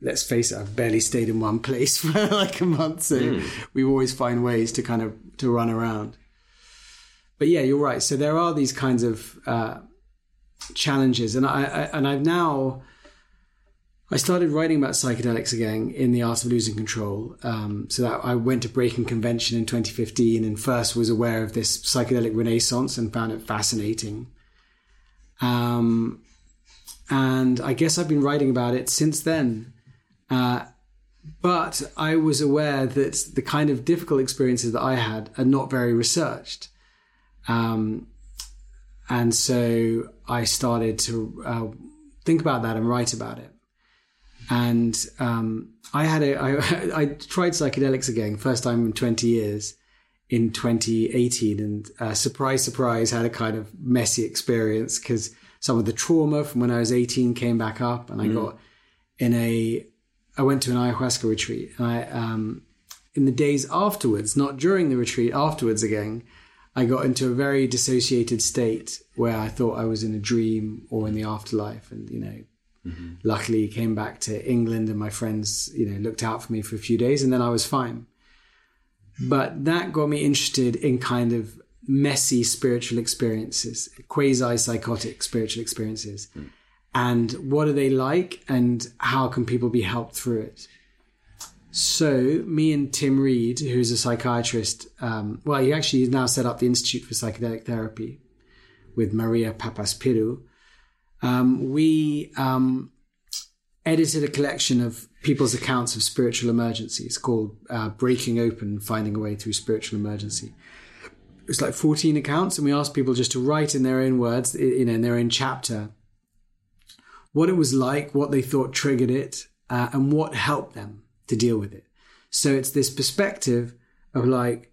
Let's face it, I've barely stayed in one place for like a month, so mm. we always find ways to kind of to run around. But yeah, you're right. So there are these kinds of uh, challenges, and I, I and I've now I started writing about psychedelics again in The Art of Losing Control. Um, so that I went to Breaking Convention in twenty fifteen, and first was aware of this psychedelic renaissance and found it fascinating. Um. And I guess I've been writing about it since then. Uh, but I was aware that the kind of difficult experiences that I had are not very researched. Um, and so I started to uh, think about that and write about it. And um, I had a, I, I tried psychedelics again, first time in twenty years in twenty eighteen. And uh, surprise, surprise, had a kind of messy experience because some of the trauma from when I was eighteen came back up. And I mm. got in a, I went to an ayahuasca retreat. And I, um, in the days afterwards, not during the retreat, afterwards again, I got into a very dissociated state where I thought I was in a dream or in the afterlife. And, you know, mm-hmm. luckily came back to England and my friends, you know, looked out for me for a few days and then I was fine. But that got me interested in kind of messy spiritual experiences, quasi-psychotic spiritual experiences. Mm. And what are they like and how can people be helped through it? So me and Tim Reed, who's a psychiatrist, um, well, he actually has now set up the Institute for Psychedelic Therapy with Maria Papaspirou. Um, we um, edited a collection of people's accounts of spiritual emergencies called uh, Breaking Open, Finding a Way Through Spiritual Emergency. It was like fourteen accounts, and we asked people just to write in their own words, you know, in their own chapter, what it was like, what they thought triggered it, uh, and what helped them to deal with it. So it's this perspective of like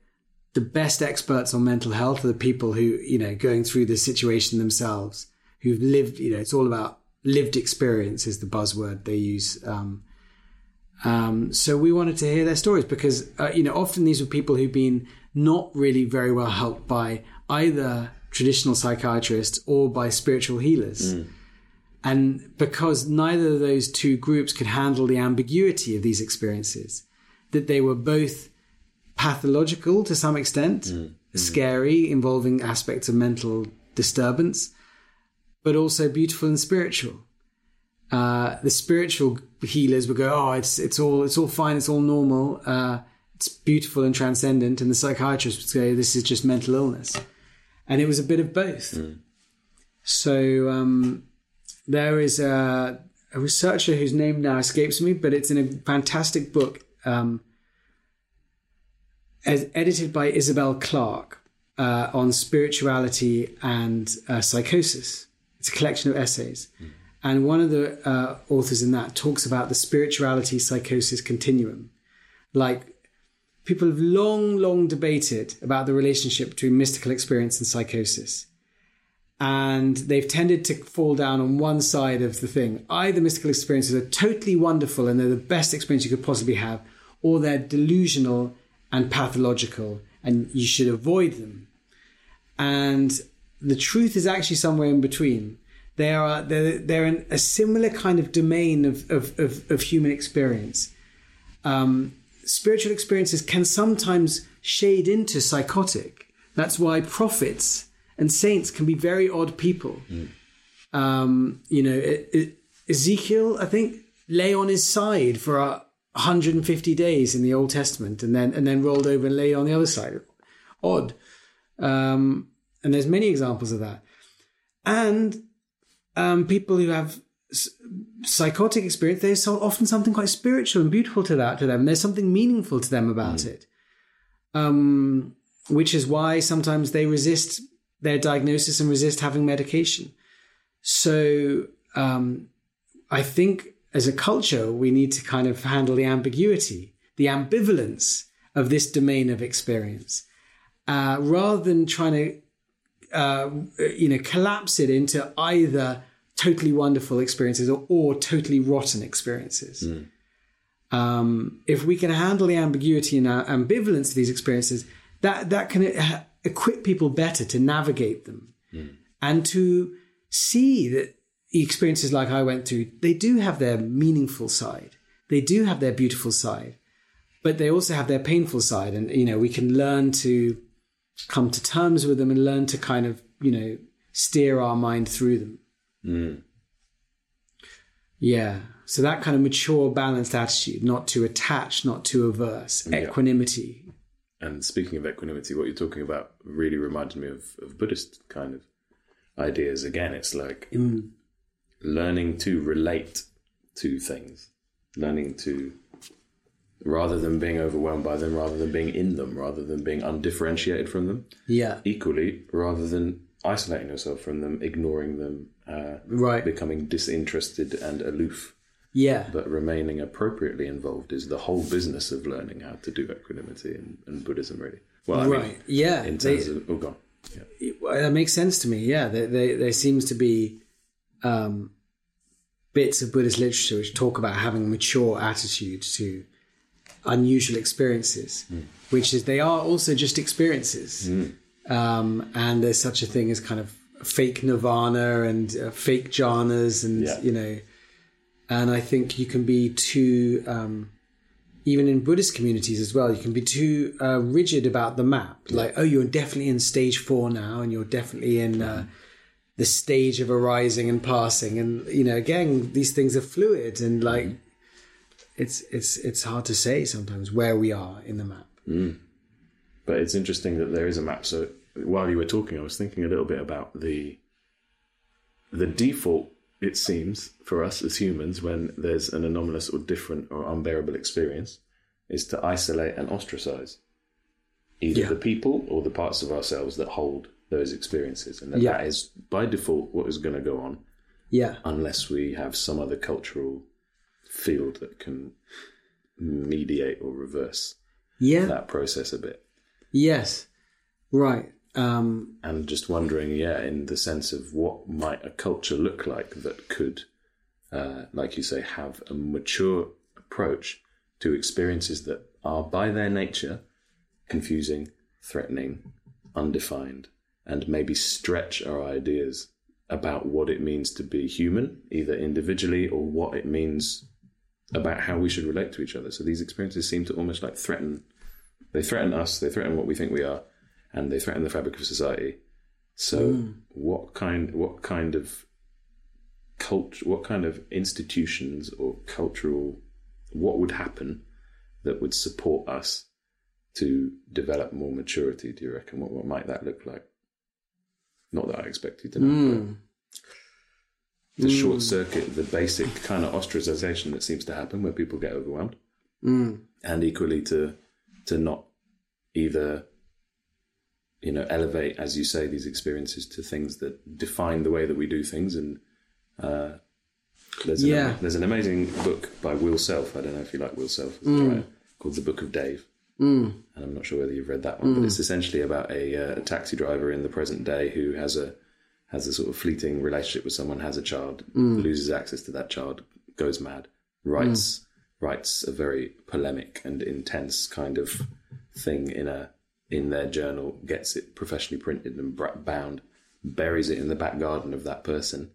the best experts on mental health are the people who, you know, going through the situation themselves, who've lived, you know, it's all about lived experience is the buzzword they use. Um, um, so we wanted to hear their stories because, uh, you know, often these were people who've been not really very well helped by either traditional psychiatrists or by spiritual healers. Mm. And because neither of those two groups could handle the ambiguity of these experiences, that they were both pathological to some extent, mm, scary, mm. involving aspects of mental disturbance, but also beautiful and spiritual. Uh, the spiritual healers would go, oh, it's it's all it's all fine, it's all normal, uh, it's beautiful and transcendent. And the psychiatrists would go, this is just mental illness. And it was a bit of both. Mm. So... Um, There is a, a researcher whose name now escapes me, but it's in a fantastic book um, ed- edited by Isabel Clarke uh, on spirituality and uh, psychosis. It's a collection of essays. Mm. And one of the uh, authors in that talks about the spirituality-psychosis continuum. Like, people have long, long debated about the relationship between mystical experience and psychosis. And they've tended to fall down on one side of the thing. Either mystical experiences are totally wonderful and they're the best experience you could possibly have, or they're delusional and pathological and you should avoid them. And the truth is actually somewhere in between. They are, they're, they're in a similar kind of domain of, of, of, of human experience. Um, spiritual experiences can sometimes shade into psychotic. That's why prophets... and saints can be very odd people. Mm. Um, you know, it, it, Ezekiel, I think, lay on his side for uh, one hundred fifty days in the Old Testament and then and then rolled over and lay on the other side. Odd. Um, and there's many examples of that. And um, people who have s- psychotic experience, there's often something quite spiritual and beautiful to that to them. There's something meaningful to them about mm. it, um, which is why sometimes they resist... their diagnosis and resist having medication. So um, I think as a culture, we need to kind of handle the ambiguity, the ambivalence of this domain of experience, uh, rather than trying to, uh, you know, collapse it into either totally wonderful experiences or, or totally rotten experiences. Mm. Um, if we can handle the ambiguity and our ambivalence of these experiences, that, that can... Uh, equip people better to navigate them mm. and to see that experiences like I went through, they do have their meaningful side. They do have their beautiful side, but they also have their painful side. And, you know, we can learn to come to terms with them and learn to kind of, you know, steer our mind through them. Mm. Yeah. So that kind of mature, balanced attitude, not too attached, not too averse, yeah. Equanimity. And speaking of equanimity, what you're talking about really reminded me of, of Buddhist kind of ideas. Again, it's like mm. learning to relate to things, learning to, rather than being overwhelmed by them, rather than being in them, rather than being undifferentiated from them. Yeah. Equally, rather than isolating yourself from them, ignoring them, uh, right. becoming disinterested and aloof. Yeah. But remaining appropriately involved is the whole business of learning how to do equanimity and, and Buddhism, really. Well, I right. mean, yeah. In terms they, of, oh, God. Yeah. That makes sense to me, yeah. There, there, there seems to be um, bits of Buddhist literature which talk about having a mature attitude to unusual experiences, mm. which is they are also just experiences. Mm. Um, and there's such a thing as kind of fake nirvana and uh, fake jhanas and, yeah. you know... And I think you can be too, um, even in Buddhist communities as well, you can be too uh, rigid about the map. Like, oh, you're definitely in stage four now, and you're definitely in uh, the stage of arising and passing. And, you know, again, these things are fluid, and like, mm. it's it's it's hard to say sometimes where we are in the map. Mm. But it's interesting that there is a map. So while you were talking, I was thinking a little bit about the the default. It seems for us as humans, when there's an anomalous or different or unbearable experience, is to isolate and ostracize either yeah. the people or the parts of ourselves that hold those experiences. And that, yeah. that is by default what is going to go on. Yeah. Unless we have some other cultural field that can mediate or reverse yeah. that process a bit. Yes. Right. Um, and just wondering, yeah, in the sense of what might a culture look like that could, uh, like you say, have a mature approach to experiences that are by their nature confusing, threatening, undefined, and maybe stretch our ideas about what it means to be human, either individually or what it means about how we should relate to each other. So these experiences seem to almost like threaten, they threaten us, they threaten what we think we are. And they threaten the fabric of society. So, mm. what kind, what kind of culture, what kind of institutions or cultural, what would happen that would support us to develop more maturity? Do you reckon? What, what might that look like? Not that I expect you to know. Mm. But the mm. short circuit, the basic kind of ostracization that seems to happen where people get overwhelmed, mm. and equally to to not either. You know, elevate, as you say, these experiences to things that define the way that we do things. And uh, there's, yeah. an, there's an amazing book by Will Self. I don't know if you like Will Self, as mm. a writer, called The Book of Dave. Mm. And I'm not sure whether you've read that one, mm. but it's essentially about a, uh, a taxi driver in the present day who has a has a sort of fleeting relationship with someone, has a child, mm. loses access to that child, goes mad, writes mm. writes a very polemic and intense kind of thing in a in their journal, gets it professionally printed and bound, buries it in the back garden of that person.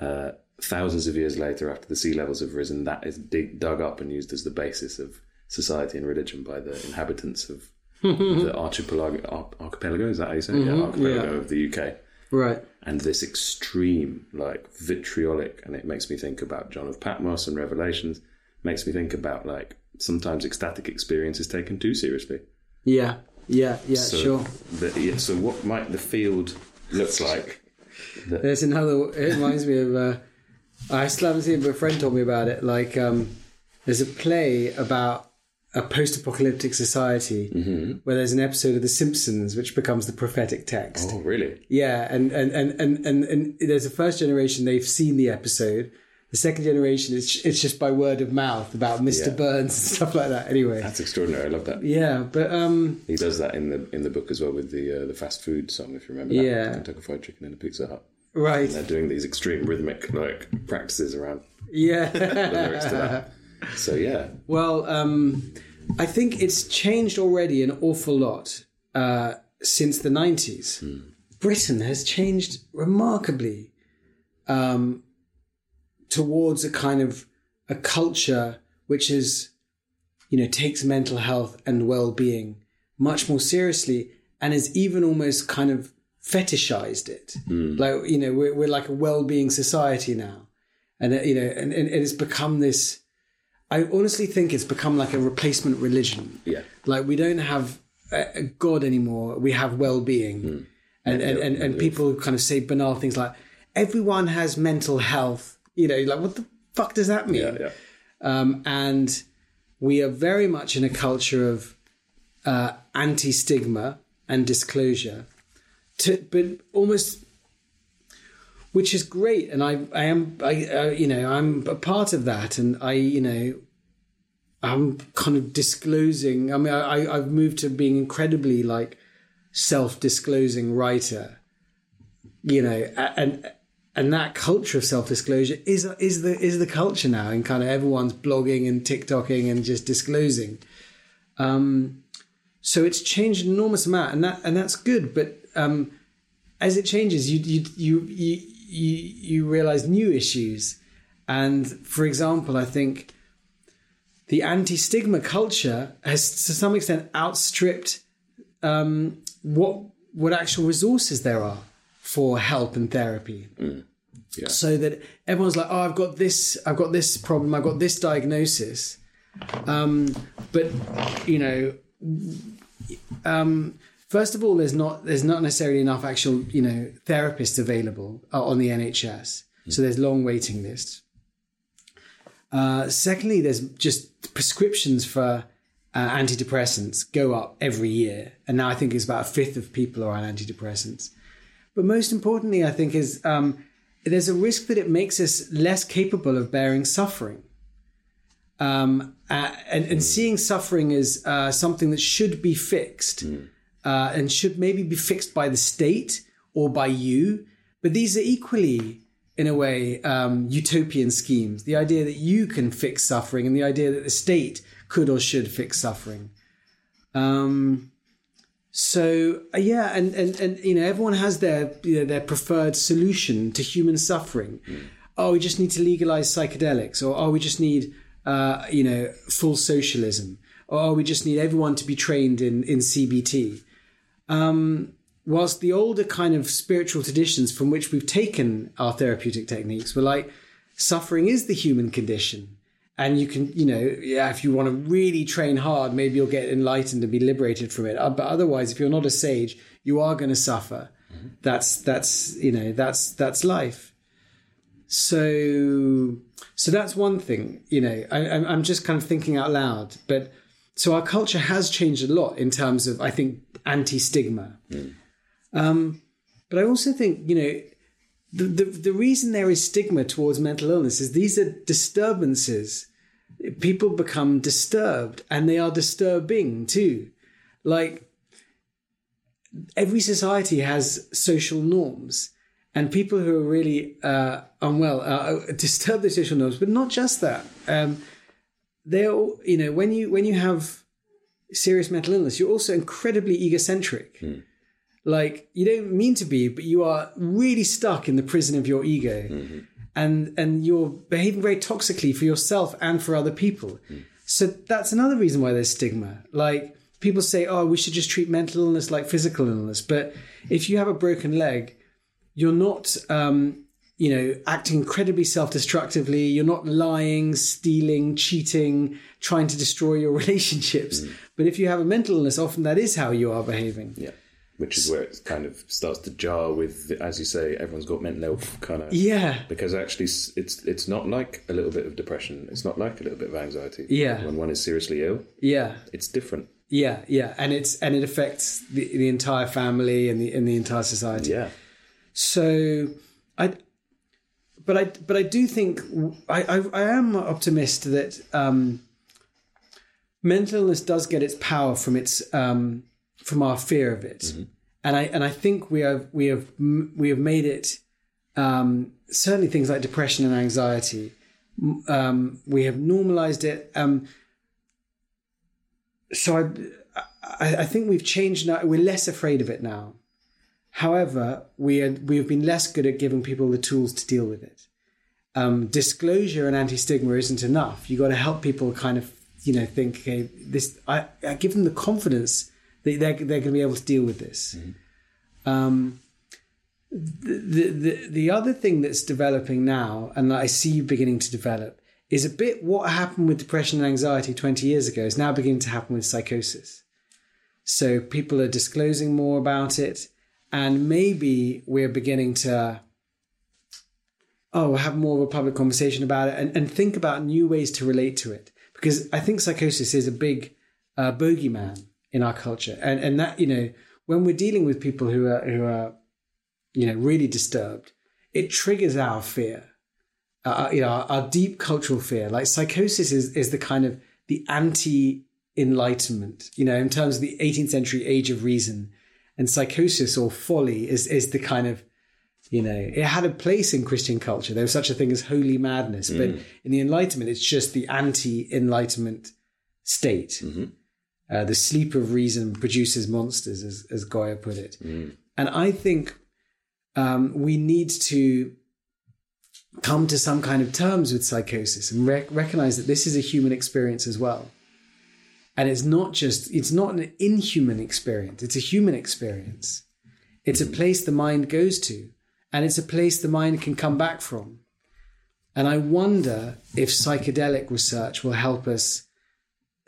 Uh, thousands of years later, after the sea levels have risen, that is dig- dug up and used as the basis of society and religion by the inhabitants of the archipelago, ar- archipelago, is that how you say it? Mm-hmm. Yeah, archipelago yeah. of the U K. Right. And this extreme, like, vitriolic, and it makes me think about John of Patmos and Revelations, makes me think about, like, sometimes ecstatic experience is taken too seriously. Yeah. Yeah, yeah, so sure. The, yeah, so what might the field look like? That- There's another... It reminds me of... Uh, I still haven't seen it, but a friend told me about it. Like, um, there's a play about a post-apocalyptic society mm-hmm. where there's an episode of The Simpsons which becomes the prophetic text. Oh, really? Yeah, and, and, and, and, and, and there's a first generation, they've seen the episode. The second generation, it's, it's just by word of mouth about Mister Yeah. Burns and stuff like that. Anyway, that's extraordinary. I love that. Yeah, but um, he does that in the in the book as well with the uh, the fast food song, if you remember. That, yeah, Kentucky Fried Chicken and a Pizza Hut. Right. And they're doing these extreme rhythmic like practices around. Yeah. the lyrics to that. So yeah. Well, um, I think it's changed already an awful lot uh, since the nineties. Hmm. Britain has changed remarkably. Um, towards a kind of a culture which is, you know, takes mental health and well-being much more seriously and has even almost kind of fetishized it. Mm. Like, you know, we're, we're like a well-being society now. And, you know, and, and it has become this, I honestly think it's become like a replacement religion. Yeah. Like we don't have a, a God anymore. We have well-being. Mm. And, and, and, and people kind of say banal things like, everyone has mental health. You know, like, what the fuck does that mean? Yeah, yeah. Um, and we are very much in a culture of uh, anti-stigma and disclosure, to, but almost which is great. And I, I am, I, uh, you know, I'm a part of that. And I, you know, I'm kind of disclosing. I mean, I, I've moved to being incredibly like self-disclosing writer, you know, and and that culture of self-disclosure is is the is the culture now, and kind of everyone's blogging and TikToking and just disclosing. Um, so it's changed an enormous amount, and that and that's good. But um, as it changes, you you you you you, you realize new issues, and for example, I think the anti-stigma culture has to some extent outstripped um, what what actual resources there are for help and therapy. Mm. Yeah. So that everyone's like, oh, I've got this, I've got this problem, I've got this diagnosis. Um, but, you know, um, first of all, there's not there's not necessarily enough actual, you know, therapists available on the N H S. Mm. So there's long waiting lists. Uh, secondly, there's just prescriptions for uh, antidepressants go up every year. And now I think it's about a fifth of people are on antidepressants. But most importantly, I think, is um, there's a risk that it makes us less capable of bearing suffering. Um, uh, and, and seeing suffering as uh, something that should be fixed mm. uh, and should maybe be fixed by the state or by you. But these are equally, in a way, um, utopian schemes. The idea that you can fix suffering and the idea that the state could or should fix suffering. Um So yeah, and, and, and you know, everyone has their you know, their preferred solution to human suffering. Mm. Oh, we just need to legalize psychedelics, or oh, we just need uh, you know full socialism, or oh, we just need everyone to be trained in in C B T. Um, whilst the older kind of spiritual traditions from which we've taken our therapeutic techniques were like, suffering is the human condition. And you can, you know, yeah, if you want to really train hard, maybe you'll get enlightened and be liberated from it. But otherwise, if you're not a sage, you are going to suffer. Mm-hmm. That's, that's, you know, that's, that's life. So, so that's one thing, you know, I, I'm just kind of thinking out loud. But so our culture has changed a lot in terms of, I think, anti-stigma. Mm. Um, but I also think, you know, The, the the reason there is stigma towards mental illness is these are disturbances. People become disturbed, and they are disturbing too. Like, every society has social norms, and people who are really uh, unwell uh, disturb the social norms. But not just that. Um, they're all, you know when you when you have serious mental illness, you're also incredibly egocentric. Mm. Like, you don't mean to be, but you are really stuck in the prison of your ego. Mm-hmm. And and you're behaving very toxically for yourself and for other people. Mm. So that's another reason why there's stigma. Like, people say, oh, we should just treat mental illness like physical illness. But if you have a broken leg, you're not, um, you know, acting incredibly self-destructively. You're not lying, stealing, cheating, trying to destroy your relationships. Mm. But if you have a mental illness, often that is how you are behaving. Yeah. Which is where it kind of starts to jar with, as you say, everyone's got mental health kind of... Yeah. Because actually it's it's not like a little bit of depression. It's not like a little bit of anxiety. Yeah. When one is seriously ill. Yeah. It's different. Yeah, yeah. And it's and it affects the, the entire family and the and the entire society. Yeah. So I... But I, but I do think... I, I, I am an optimist that um, mental illness does get its power from its... Um, from our fear of it. Mm-hmm. And I, and I think we have, we have, we have made it, um, certainly things like depression and anxiety. Um, we have normalized it. Um, so I, I, I think we've changed now. We're less afraid of it now. However, we are, we have been less good at giving people the tools to deal with it. Um, disclosure and anti-stigma isn't enough. You got to help people kind of, you know, think, okay, this, I, I give them the confidence They're, they're going to be able to deal with this. Mm-hmm. Um, the, the, the other thing that's developing now, and that I see you beginning to develop, is a bit what happened with depression and anxiety twenty years ago is now beginning to happen with psychosis. So people are disclosing more about it, and maybe we're beginning to, oh, have more of a public conversation about it and, and think about new ways to relate to it. Because I think psychosis is a big uh, bogeyman in our culture. And and that, you know, when we're dealing with people who are, who are, you know, really disturbed, it triggers our fear, uh, you know, our, our deep cultural fear. Like psychosis is, is the kind of the anti-enlightenment, you know, in terms of the eighteenth century age of reason. And psychosis or folly is, is the kind of, you know, it had a place in Christian culture. There was such a thing as holy madness. Mm. But in the Enlightenment, it's just the anti-enlightenment state. Mm-hmm. Uh, the sleep of reason produces monsters, as, as Goya put it. Mm. And I think um, we need to come to some kind of terms with psychosis and rec- recognize that this is a human experience as well. And it's not just, it's not an inhuman experience. It's a human experience. It's a place the mind goes to, and it's a place the mind can come back from. And I wonder if psychedelic research will help us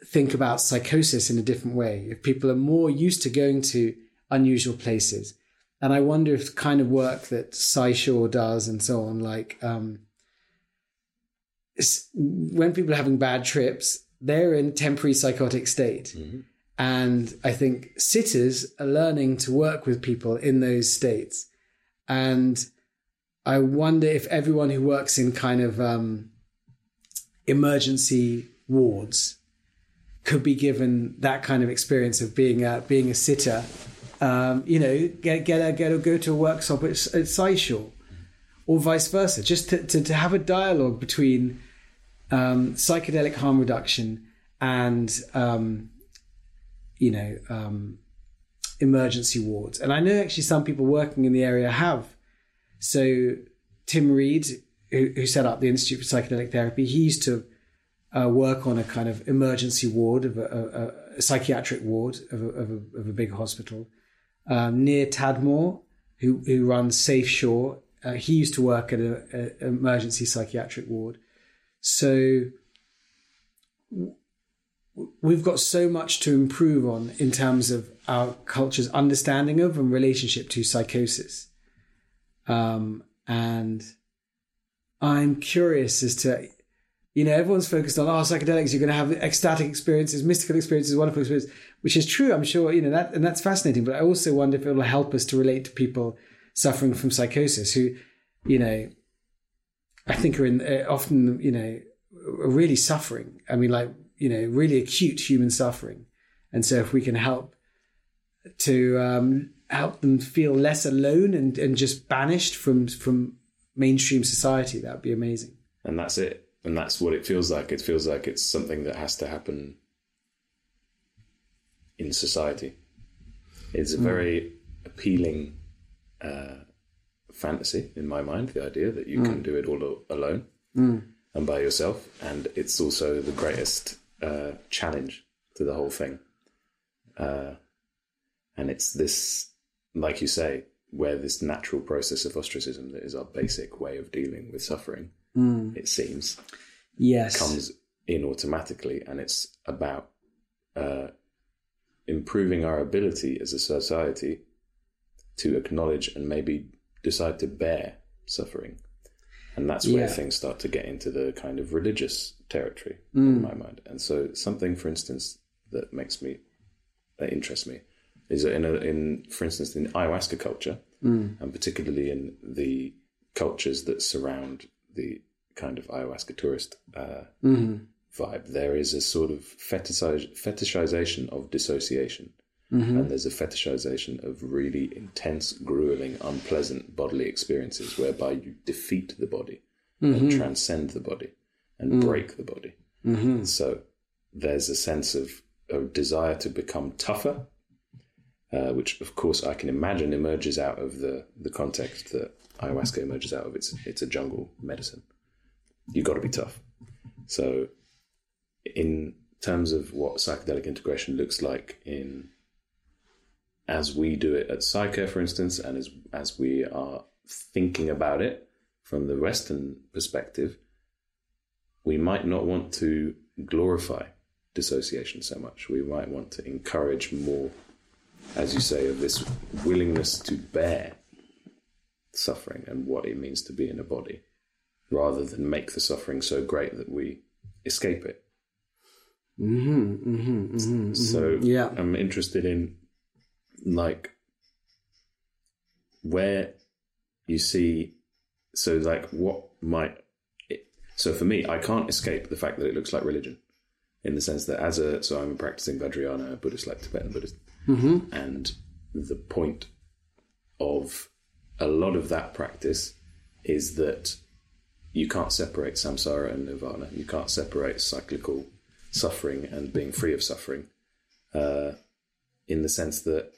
think about psychosis in a different way, if people are more used to going to unusual places. And I wonder if the kind of work that Cy Shaw does and so on, like um, when people are having bad trips, they're in temporary psychotic state. Mm-hmm. And I think sitters are learning to work with people in those states. And I wonder if everyone who works in kind of um, emergency wards could be given that kind of experience of being a, being a sitter, um, you know, get get a, get a, go to a workshop at, at SciShaw or vice versa, just to, to, to have a dialogue between Um, psychedelic harm reduction and, um, you know, um, emergency wards. And I know actually some people working in the area have. So Tim Reed, who, who set up the Institute for Psychedelic Therapy, he used to uh, work on a kind of emergency ward, of a, a, a psychiatric ward of a, of a, of a big hospital. Um, near Tadmore, who, who runs Safe Shore, uh, he used to work at an emergency psychiatric ward. So we've got so much to improve on in terms of our culture's understanding of and relationship to psychosis. Um, and I'm curious as to, you know, everyone's focused on, oh, psychedelics, you're going to have ecstatic experiences, mystical experiences, wonderful experiences, which is true, I'm sure, you know, that, and that's fascinating. But I also wonder if it will help us to relate to people suffering from psychosis who, you know, I think are in uh, often, you know, are really suffering. I mean, like, you know, really acute human suffering. And so if we can help to um, help them feel less alone and, and just banished from, from mainstream society, that would be amazing. And that's it. And that's what it feels like. It feels like it's something that has to happen in society. It's a very appealing uh fantasy in my mind, the idea that you mm. can do it all alone mm. and by yourself, and it's also the greatest uh, challenge to the whole thing, uh, and it's this, like you say, where this natural process of ostracism that is our basic way of dealing with suffering mm. it seems yes comes in automatically. And it's about uh, improving our ability as a society to acknowledge and maybe decide to bear suffering. And that's where yeah. things start to get into the kind of religious territory mm. in my mind. And so something, for instance, that makes me, that interests me, is that in, a, in for instance, in ayahuasca culture, mm. and particularly in the cultures that surround the kind of ayahuasca tourist uh, mm. vibe, there is a sort of fetishiz- fetishization of dissociation. Mm-hmm. And there's a fetishization of really intense, grueling, unpleasant bodily experiences whereby you defeat the body mm-hmm. and transcend the body and mm. break the body. Mm-hmm. And so there's a sense of a desire to become tougher, uh, which, of course, I can imagine emerges out of the, the context that ayahuasca emerges out of. It's, it's a jungle medicine. You've got to be tough. So in terms of what psychedelic integration looks like in... as we do it at Psycare, for instance, and as as we are thinking about it from the Western perspective, we might not want to glorify dissociation so much. We might want to encourage more, as you say, of this willingness to bear suffering and what it means to be in a body, rather than make the suffering so great that we escape it. Mm-hmm, mm-hmm, mm-hmm, so yeah. I'm interested in, like, where you see So like what might, it, so for me, I can't escape the fact that it looks like religion in the sense that as a, so I'm a practicing Vajrayana Buddhist, like Tibetan Buddhist. Mm-hmm. And the point of a lot of that practice is that you can't separate samsara and nirvana. You can't separate cyclical suffering and being free of suffering, uh, in the sense that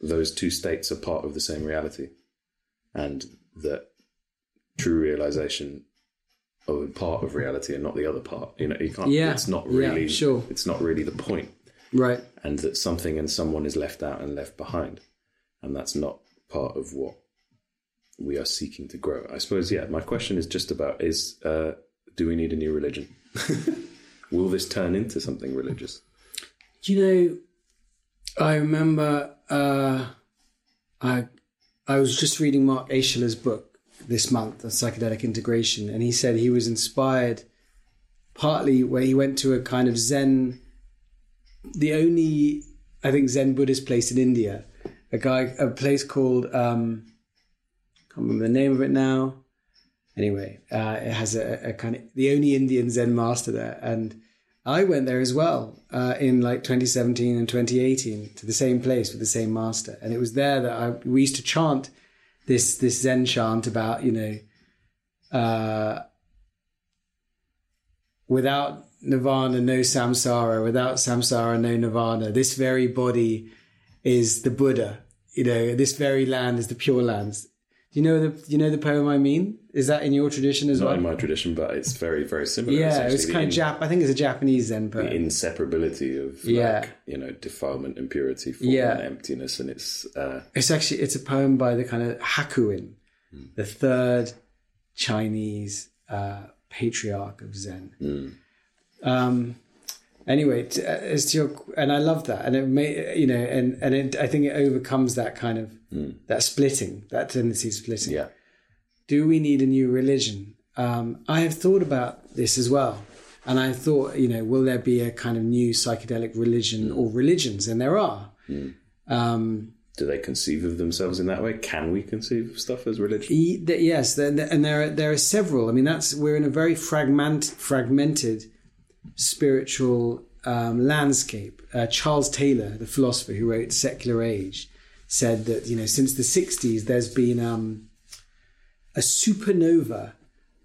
those two states are part of the same reality, and that true realization of a part of reality and not the other part. You know, you can't. Yeah. It's not really. Yeah, sure. It's not really the point. Right. And that something and someone is left out and left behind, and that's not part of what we are seeking to grow. I suppose, yeah, my question is just about is, uh, do we need a new religion? Will this turn into something religious? You know, I remember uh, I I was just reading Mark Aishala's book this month on psychedelic integration, and he said he was inspired partly where he went to a kind of Zen, the only, I think, Zen Buddhist place in India, a guy, a place called... Um, I can't remember the name of it now. Anyway, uh, it has a, a kind of the only Indian Zen master there, and I went there as well uh, in like twenty seventeen and twenty eighteen to the same place with the same master, and it was there that I we used to chant this this Zen chant about, you know, uh, without nirvana no samsara, without samsara no nirvana. This very body is the Buddha, you know. This very land is the Pure Lands. You know the you know the poem I mean? Is that in your tradition as Not well? Not in my tradition, but it's very, very similar. Yeah, it's kind of in, Jap. I think it's a Japanese Zen poem. The inseparability of, yeah, like, you know, defilement, impurity, form, yeah, and emptiness, and it's uh... it's actually it's a poem by the kind of Hakuin, mm. the third Chinese uh, patriarch of Zen. Mm. Um, anyway, to, as to your and I love that, and it may you know, and and it, I think it overcomes that kind of. Mm. That splitting, that tendency to splitting. Yeah. Do we need a new religion? Um, I have thought about this as well. And I thought, you know, will there be a kind of new psychedelic religion or religions? And there are. Mm. Um, Do they conceive of themselves in that way? Can we conceive of stuff as religion? E- th- yes. Th- th- and there are, there are several. I mean, that's we're in a very fragment, fragmented spiritual um, landscape. Uh, Charles Taylor, the philosopher who wrote Secular Age, said that, you know, since the sixties, there's been um, a supernova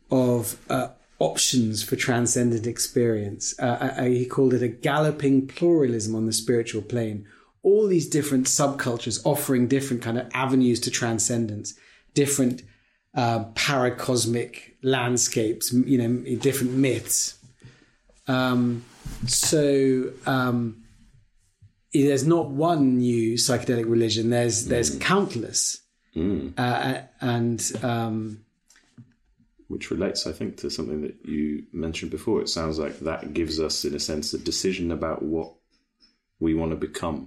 of uh, options for transcendent experience. Uh, I, I, he called it a galloping pluralism on the spiritual plane. All these different subcultures offering different kind of avenues to transcendence, different uh, paracosmic landscapes, you know, different myths. Um, so... Um, There's not one new psychedelic religion. There's there's mm. countless, mm. Uh, and um, which relates, I think, to something that you mentioned before. It sounds like that gives us, in a sense, a decision about what we want to become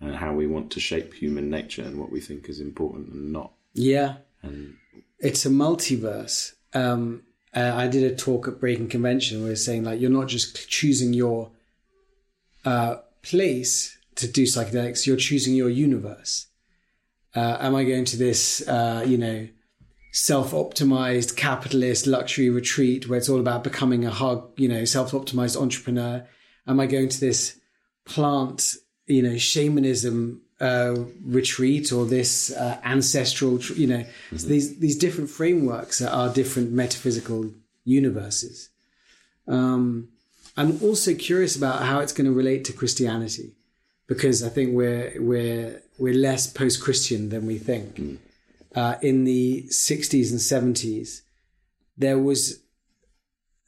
and how we want to shape human nature and what we think is important and not. Yeah, and it's a multiverse. Um, uh, I did a talk at Breaking Convention where I was saying, like, you're not just choosing your. Uh, place to do psychedelics, you're choosing your universe. Uh, am I going to this, uh, you know, self-optimized capitalist luxury retreat where it's all about becoming a hug, you know, self-optimized entrepreneur? Am I going to this plant, you know, shamanism uh, retreat or this uh, ancestral, you know, mm-hmm. so these these different frameworks are different metaphysical universes. Um, I'm also curious about how it's going to relate to Christianity, because I think we're we're we're less post-Christian than we think. Mm. Uh, in the sixties and seventies, there was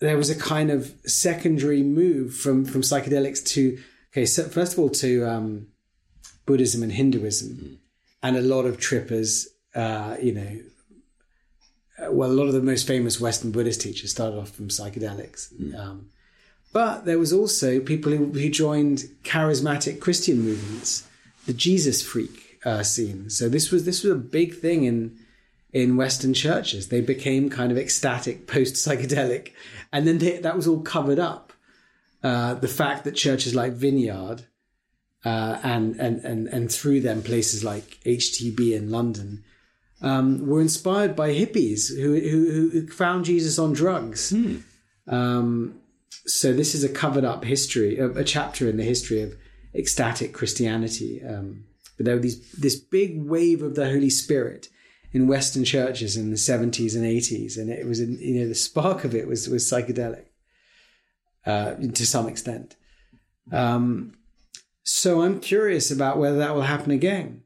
there was a kind of secondary move from, from psychedelics to okay, so first of all to um, Buddhism and Hinduism, mm. and a lot of trippers, uh, you know, well, a lot of the most famous Western Buddhist teachers started off from psychedelics. Mm. Um, But there was also people who, who joined charismatic Christian movements, the Jesus freak uh, scene. So this was this was a big thing in in Western churches. They became kind of ecstatic, post-psychedelic. And then they, that was all covered up. Uh, the fact that churches like Vineyard uh, and, and, and, and through them places like H T B in London um, were inspired by hippies who who, who found Jesus on drugs. Mm. Um, so this is a covered up history, a, a chapter in the history of ecstatic Christianity. Um, but there were these this big wave of the Holy Spirit in Western churches in the seventies and eighties, and it was, you know, the spark of it was was psychedelic uh, to some extent. Um, so I'm curious about whether that will happen again.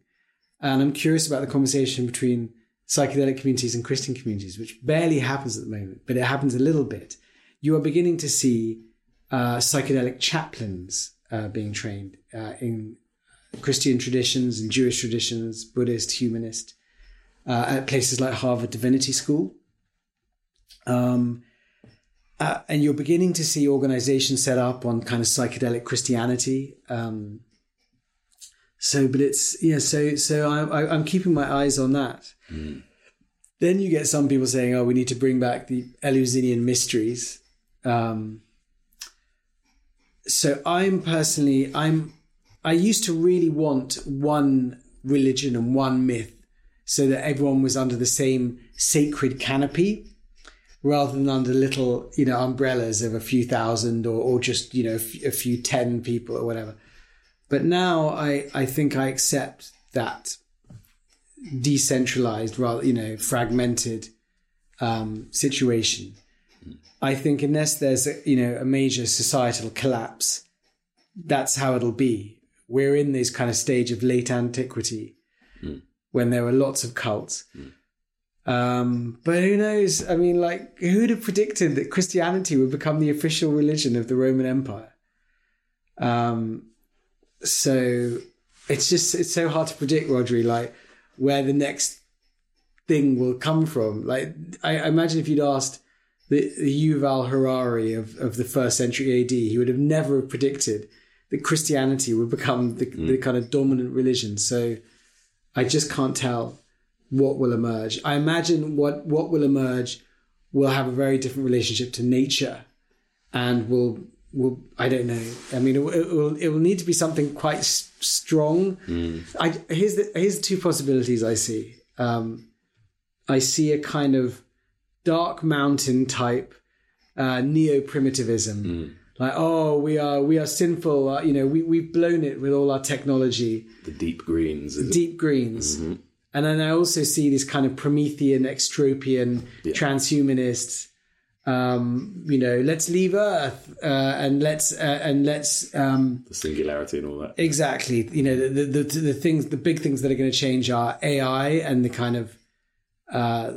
And I'm curious about the conversation between psychedelic communities and Christian communities, which barely happens at the moment, but it happens a little bit. You are beginning to see uh, psychedelic chaplains uh, being trained uh, in Christian traditions and Jewish traditions, Buddhist, humanist, uh, at places like Harvard Divinity School. Um, Uh, and you're beginning to see organizations set up on kind of psychedelic Christianity. Um, so, but it's, yeah, so so I, I, I'm keeping my eyes on that. Mm. Then you get some people saying, oh, we need to bring back the Eleusinian Mysteries. Um, so I'm personally, I'm, I used to really want one religion and one myth so that everyone was under the same sacred canopy, rather than under little, you know, umbrellas of a few thousand or, or just, you know, a few ten people or whatever. But now I, I think I accept that decentralized, rather, you know, fragmented um, situation. I think unless there's, a, you know, a major societal collapse, that's how it'll be. We're in this kind of stage of late antiquity mm. when there were lots of cults. Mm. Um, but who knows? I mean, like, who'd have predicted that Christianity would become the official religion of the Roman Empire? Um, so it's just, it's so hard to predict, Rhodri, like where the next thing will come from. Like, I, I imagine if you'd asked the, the Yuval Harari of, of the first century A D, he would have never predicted that Christianity would become the, mm. the kind of dominant religion. So I just can't tell what will emerge. I imagine what, what will emerge will have a very different relationship to nature and will, will I don't know. I mean, it, it, will, it will need to be something quite s- strong. Mm. I, here's, the, here's the two possibilities I see. Um, I see a kind of Dark Mountain type uh, neo-primitivism. Mm. Like, oh, we are we are sinful. Uh, you know, we, we've blown it with all our technology. The deep greens. The deep greens. Mm-hmm. And then I also see this kind of Promethean, extropian, yeah. transhumanists. Um, you know, let's leave Earth uh, and let's uh, and let's um, the singularity and all that. Exactly. You know, the the, the things, the big things that are going to change are A I and the kind of uh,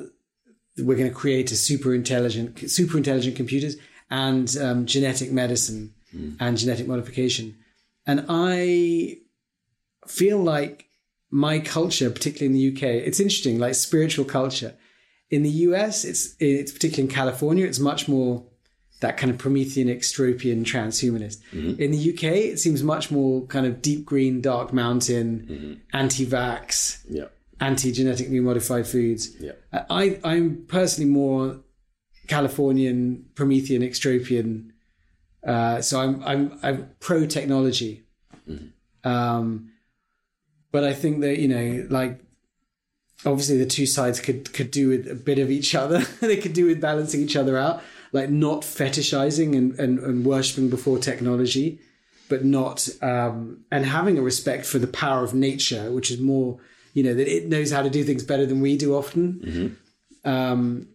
we're going to create a super intelligent, super intelligent computers and um, genetic medicine mm. and genetic modification. And I feel like my culture, particularly in the U K, it's interesting, like spiritual culture. In the U S, it's it's particularly in California, it's much more that kind of Promethean, extropian, transhumanist. Mm-hmm. In the U K, it seems much more kind of deep green, Dark Mountain, mm-hmm. anti-vax, yeah. anti-genetically modified foods. Yeah. I, I'm personally more Californian, Promethean, extropian. Uh, so I'm I'm I'm pro-technology. Mm-hmm. Um But I think that, you know, like, obviously the two sides could, could do with a bit of each other. They could do with balancing each other out, like not fetishizing and, and, and worshipping before technology, but not, um, and having a respect for the power of nature, which is more, you know, that it knows how to do things better than we do often. Mm-hmm. Um,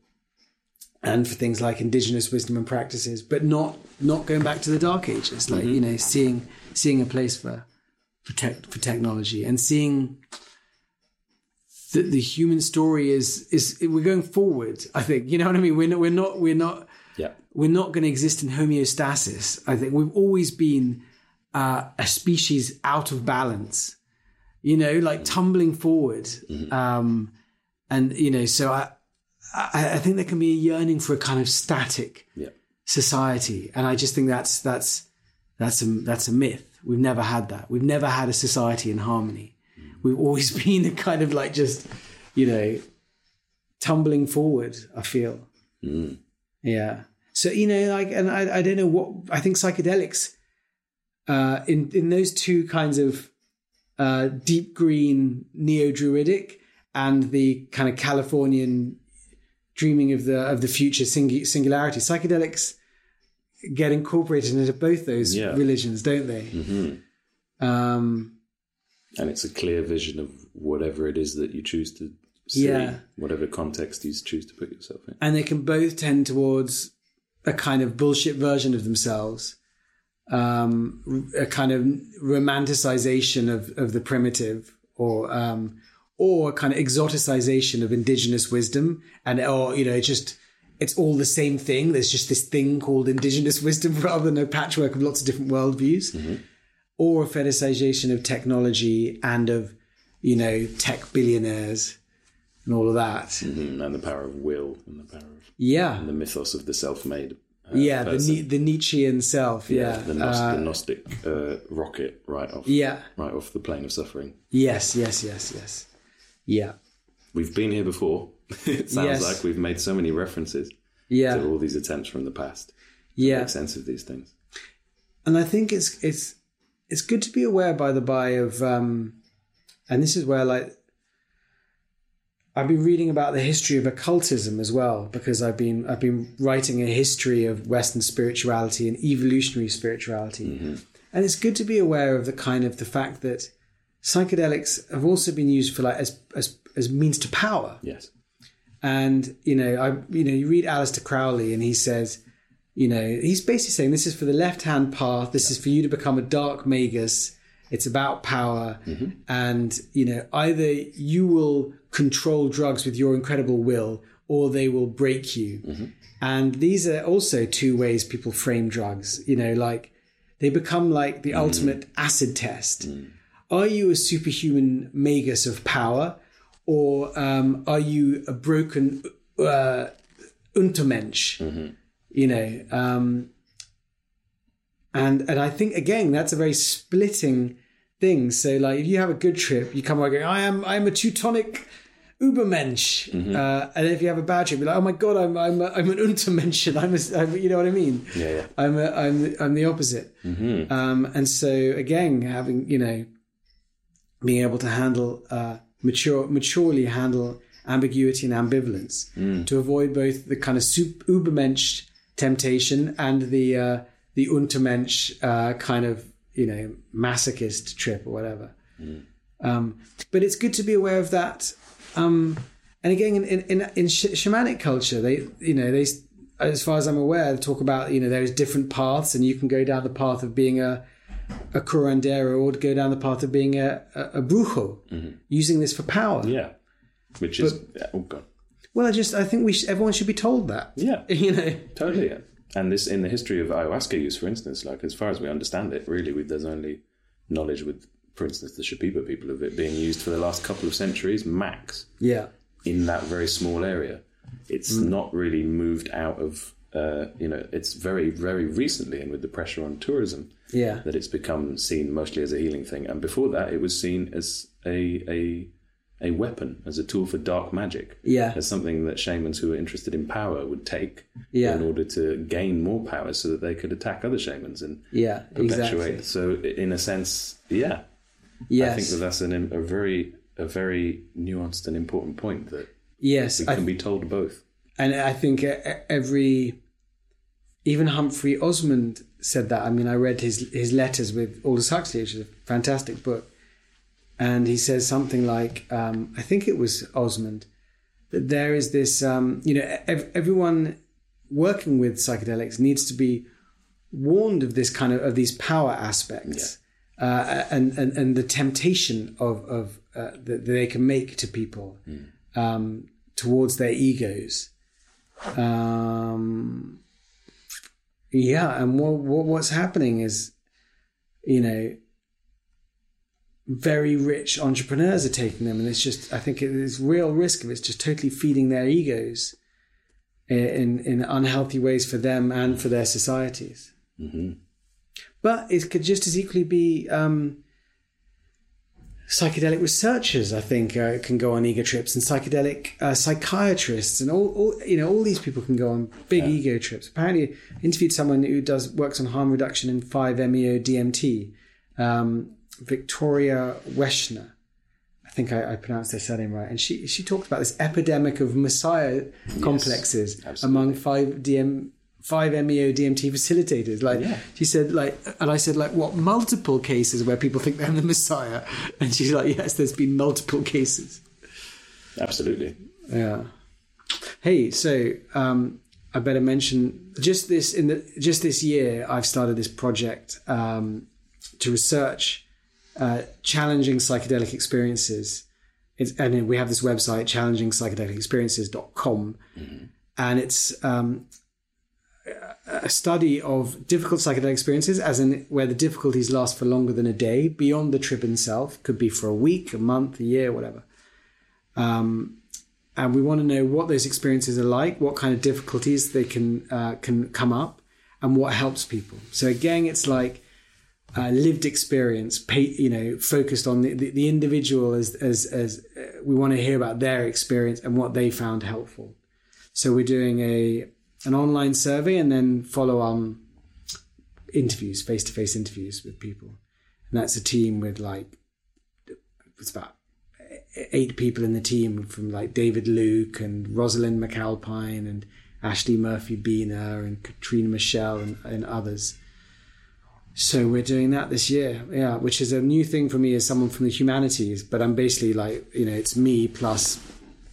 and for things like indigenous wisdom and practices, but not, not going back to the Dark Ages, like, mm-hmm. you know, seeing, seeing a place for... For, tech, for technology and seeing that the human story is is we're going forward. I think, you know what I mean. We're not we're not we're not yeah. we're not going to exist in homeostasis. I think we've always been uh, a species out of balance. You know, like tumbling forward, mm-hmm. um, and you know. So I, I I think there can be a yearning for a kind of static yeah. society, and I just think that's that's that's a that's a myth. We've never had that. We've never had a society in harmony. We've always been a kind of like just, you know, tumbling forward, I feel. Mm. Yeah. So, you know, like, and I, I don't know what, I think psychedelics uh, in, in those two kinds of uh, deep green neo-druidic and the kind of Californian dreaming of the of the future singularity. Psychedelics get incorporated into both those yeah. religions, don't they? Mm-hmm. Um, and it's a clear vision of whatever it is that you choose to see, yeah. whatever context you choose to put yourself in. And they can both tend towards a kind of bullshit version of themselves, um, a kind of romanticization of, of the primitive, or um, or a kind of exoticization of indigenous wisdom. And, or, you know, it just... it's all the same thing. There's just this thing called indigenous wisdom rather than a patchwork of lots of different worldviews, mm-hmm. or a fetishization of technology and of, you know, tech billionaires and all of that. Mm-hmm. And the power of will and the power of... Yeah. And the mythos of the self-made uh, Yeah, the, the Nietzschean self, yeah. yeah the, Gnost- uh, the Gnostic uh, rocket right off, yeah. right off the plane of suffering. Yes, yes, yes, yes. Yeah. We've been here before. It sounds yes. like we've made so many references yeah. to all these attempts from the past to yeah. make sense of these things. And I think it's it's it's good to be aware, by the by, of um, and this is where, like, I've been reading about the history of occultism as well, because I've been I've been writing a history of Western spirituality and evolutionary spirituality, mm-hmm. and it's good to be aware of the kind of the fact that psychedelics have also been used for, like, as as as means to power. Yes. And, you know, I, you know, you read Aleister Crowley and he says, you know, he's basically saying this is for the left-hand path. This yeah. is for you to become a dark magus. It's about power. Mm-hmm. And, you know, either you will control drugs with your incredible will or they will break you. Mm-hmm. And these are also two ways people frame drugs. You know, like they become like the mm. ultimate acid test. Mm. Are you a superhuman magus of power? Or um, are you a broken uh, Untermensch? Mm-hmm. You know, um, and and I think again that's a very splitting thing. So, like, if you have a good trip, you come away going, "I am I am a Teutonic Übermensch," mm-hmm. uh, and if you have a bad trip, you're like, "Oh my god, I'm I'm a, I'm an Untermensch." I'm, a, I'm you know what I mean? Yeah, yeah. I'm a, I'm the, I'm the opposite. Mm-hmm. Um, and so again, having you know, being able to handle. Uh, Mature, maturely handle ambiguity and ambivalence mm. to avoid both the kind of super, Übermensch temptation and the uh, the Untermensch uh, kind of, you know, masochist trip or whatever. Mm. Um, but it's good to be aware of that. Um, and again, in in, in, in sh- shamanic culture, they you know they as far as I'm aware they talk about you know there's different paths and you can go down the path of being a a curandero or to go down the path of being a, a, a brujo, mm-hmm. using this for power. Yeah. Which is... But, yeah, oh, God. Well, I just... I think we sh- everyone should be told that. Yeah. You know? Totally. Yeah. And this, in the history of ayahuasca use, for instance, like, as far as we understand it, really, we, there's only knowledge with, for instance, the Shipibo people of it being used for the last couple of centuries, max. Yeah. In that very small area. It's mm. not really moved out of... Uh, you know, it's very, very recently, and with the pressure on tourism, yeah. that it's become seen mostly as a healing thing. And before that, it was seen as a a a weapon, as a tool for dark magic, yeah. as something that shamans who were interested in power would take yeah. in order to gain more power, so that they could attack other shamans and yeah, perpetuate. Exactly. So, in a sense, yeah, yes. I think that that's an, a very a very nuanced and important point that yes, we can th- be told both. And I think every. Even Humphrey Osmond said that. I mean, I read his his letters with Aldous Huxley, which is a fantastic book. And he says something like, um, I think it was Osmond, that there is this, um, you know, ev- everyone working with psychedelics needs to be warned of this kind of, of these power aspects yeah. uh, and, and, and the temptation of, of uh, that they can make to people mm. um, towards their egos. Um... Yeah, and what, what what's happening is, you know, very rich entrepreneurs are taking them, and it's just I think it's real risk of it's just totally feeding their egos in in unhealthy ways for them and for their societies. Mm-hmm. But it could just as equally be um, psychedelic researchers. I think uh, can go on ego trips, and psychedelic uh, psychiatrists, and all, all you know, all these people can go on big yeah. ego trips. Apparently. Interviewed someone who does works on harm reduction in five-MeO-D M T, um, Victoria Weschner. I I think I, I pronounced her surname right, and she she talked about this epidemic of messiah complexes yes, among five M E O D M T facilitators. Like yeah. she said, like, and I said, like, what, multiple cases where people think they're the messiah? And she's like, yes, there's been multiple cases. Absolutely. Yeah. Hey, so um, I better mention just this in the just this year I've started this project um, to research uh, challenging psychedelic experiences. It's, and we have this website, challenging psychedelic experiences dot com, mm-hmm. and it's um, a study of difficult psychedelic experiences, as in where the difficulties last for longer than a day, beyond the trip itself, could be for a week, a month, a year, whatever. Um, and we want to know what those experiences are like, what kind of difficulties they can uh, can come up, and what helps people. So again, it's like uh, lived experience, pay, you know, focused on the, the, the individual as as as uh, we want to hear about their experience and what they found helpful. So we're doing a an online survey and then follow on interviews, face to face interviews with people, and that's a team with like it's about. eight people in the team, from like David Luke and Rosalind McAlpine and Ashley Murphy-Beener and Katrina Michelle and, and others. So we're doing that this year, yeah, which is a new thing for me as someone from the humanities, but I'm basically like, you know, it's me plus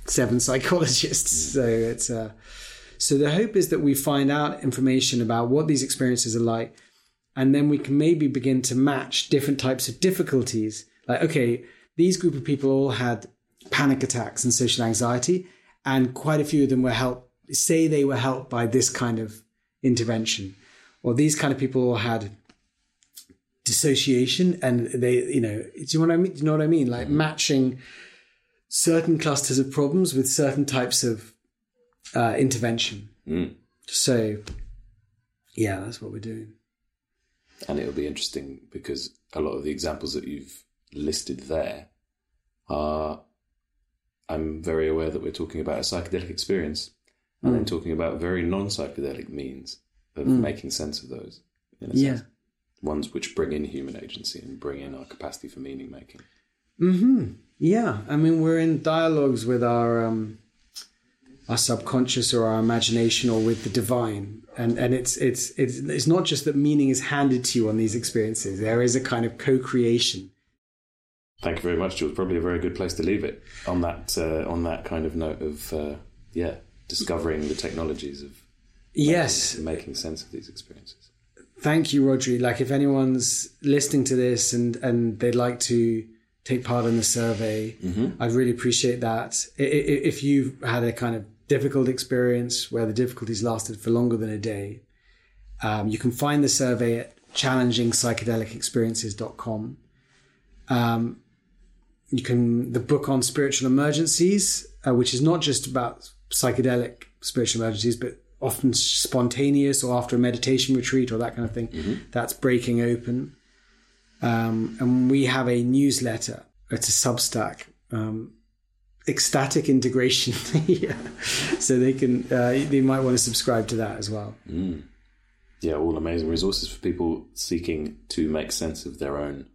seven psychologists. So it's uh, so the hope is that we find out information about what these experiences are like, and then we can maybe begin to match different types of difficulties. Like, okay, these group of people all had panic attacks and social anxiety, and quite a few of them were helped, say they were helped by this kind of intervention. Or these kind of people all had dissociation, and they, you know, do you know what I mean? Do you know what I mean? Like matching certain clusters of problems with certain types of uh, intervention. Mm. So, yeah, that's what we're doing. And it'll be interesting because a lot of the examples that you've listed there are, I'm very aware that we're talking about a psychedelic experience and mm. then talking about very non-psychedelic means of mm. making sense of those, in a yeah. sense. Ones which bring in human agency and bring in our capacity for meaning making. Mm-hmm. Yeah. I mean, we're in dialogues with our um, our subconscious or our imagination or with the divine. And and it's it's it's it's not just that meaning is handed to you on these experiences. There is a kind of co-creation. Thank you very much, Jules. Probably a very good place to leave it on that uh, on that kind of note of uh, yeah, discovering the technologies of yes, making, making sense of these experiences. Thank you, Rhodri. Like, if anyone's listening to this and, and they'd like to take part in the survey, mm-hmm. I'd really appreciate that. If you've had a kind of difficult experience where the difficulties lasted for longer than a day, um, you can find the survey at challenging psychedelic experiences dot com. Um, You can, the book on spiritual emergencies, uh, which is not just about psychedelic spiritual emergencies, but often spontaneous or after a meditation retreat or that kind of thing. Mm-hmm. That's Breaking Open. Um, and we have a newsletter. It's a Substack, um, Ecstatic Integration. yeah. So they can, uh, they might want to subscribe to that as well. Mm. Yeah. All amazing resources for people seeking to make sense of their own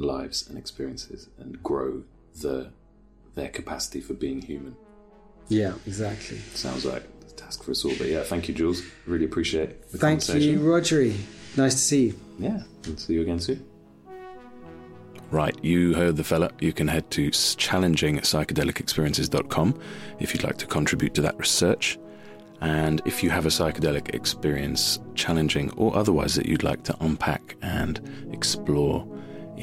lives and experiences and grow the their capacity for being human. Yeah, exactly. Sounds like a task for us all. But yeah, thank you, Jules. Really appreciate the thank conversation. Thank you, Rhodri. Nice to see you. Yeah, and see you again soon. Right, you heard the fella. You can head to challenging psychedelic experiences dot com if you'd like to contribute to that research. And if you have a psychedelic experience, challenging or otherwise, that you'd like to unpack and explore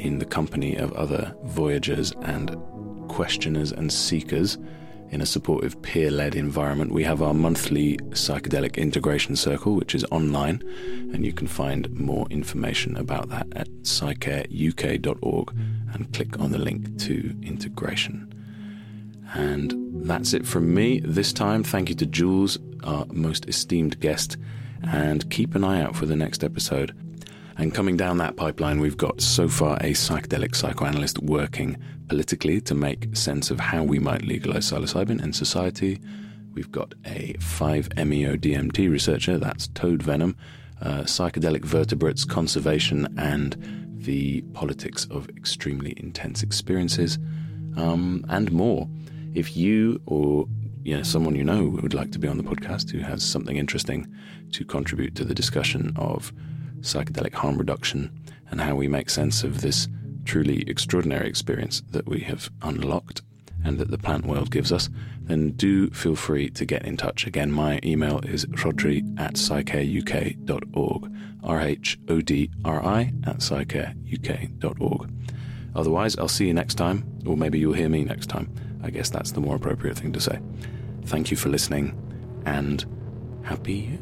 in the company of other voyagers and questioners and seekers in a supportive peer-led environment, we have our monthly Psychedelic Integration Circle, which is online, and you can find more information about that at psycare u k dot org and click on the link to integration. And that's it from me this time. Thank you to Jules, our most esteemed guest, and keep an eye out for the next episode. And coming down that pipeline, we've got so far a psychedelic psychoanalyst working politically to make sense of how we might legalise psilocybin in society. We've got a five M E O D M T researcher, that's toad venom, uh, psychedelic vertebrates, conservation and the politics of extremely intense experiences. um, and more. If you or you know, someone you know would like to be on the podcast who has something interesting to contribute to the discussion of psychedelic harm reduction and how we make sense of this truly extraordinary experience that we have unlocked and that the plant world gives us, then do feel free to get in touch. Again, my email is rodri at psycare u k dot org, R H O D R I at psycare u k dot org. Otherwise, I'll see you next time, or maybe you'll hear me next time. I guess that's the more appropriate thing to say. Thank you for listening, and happy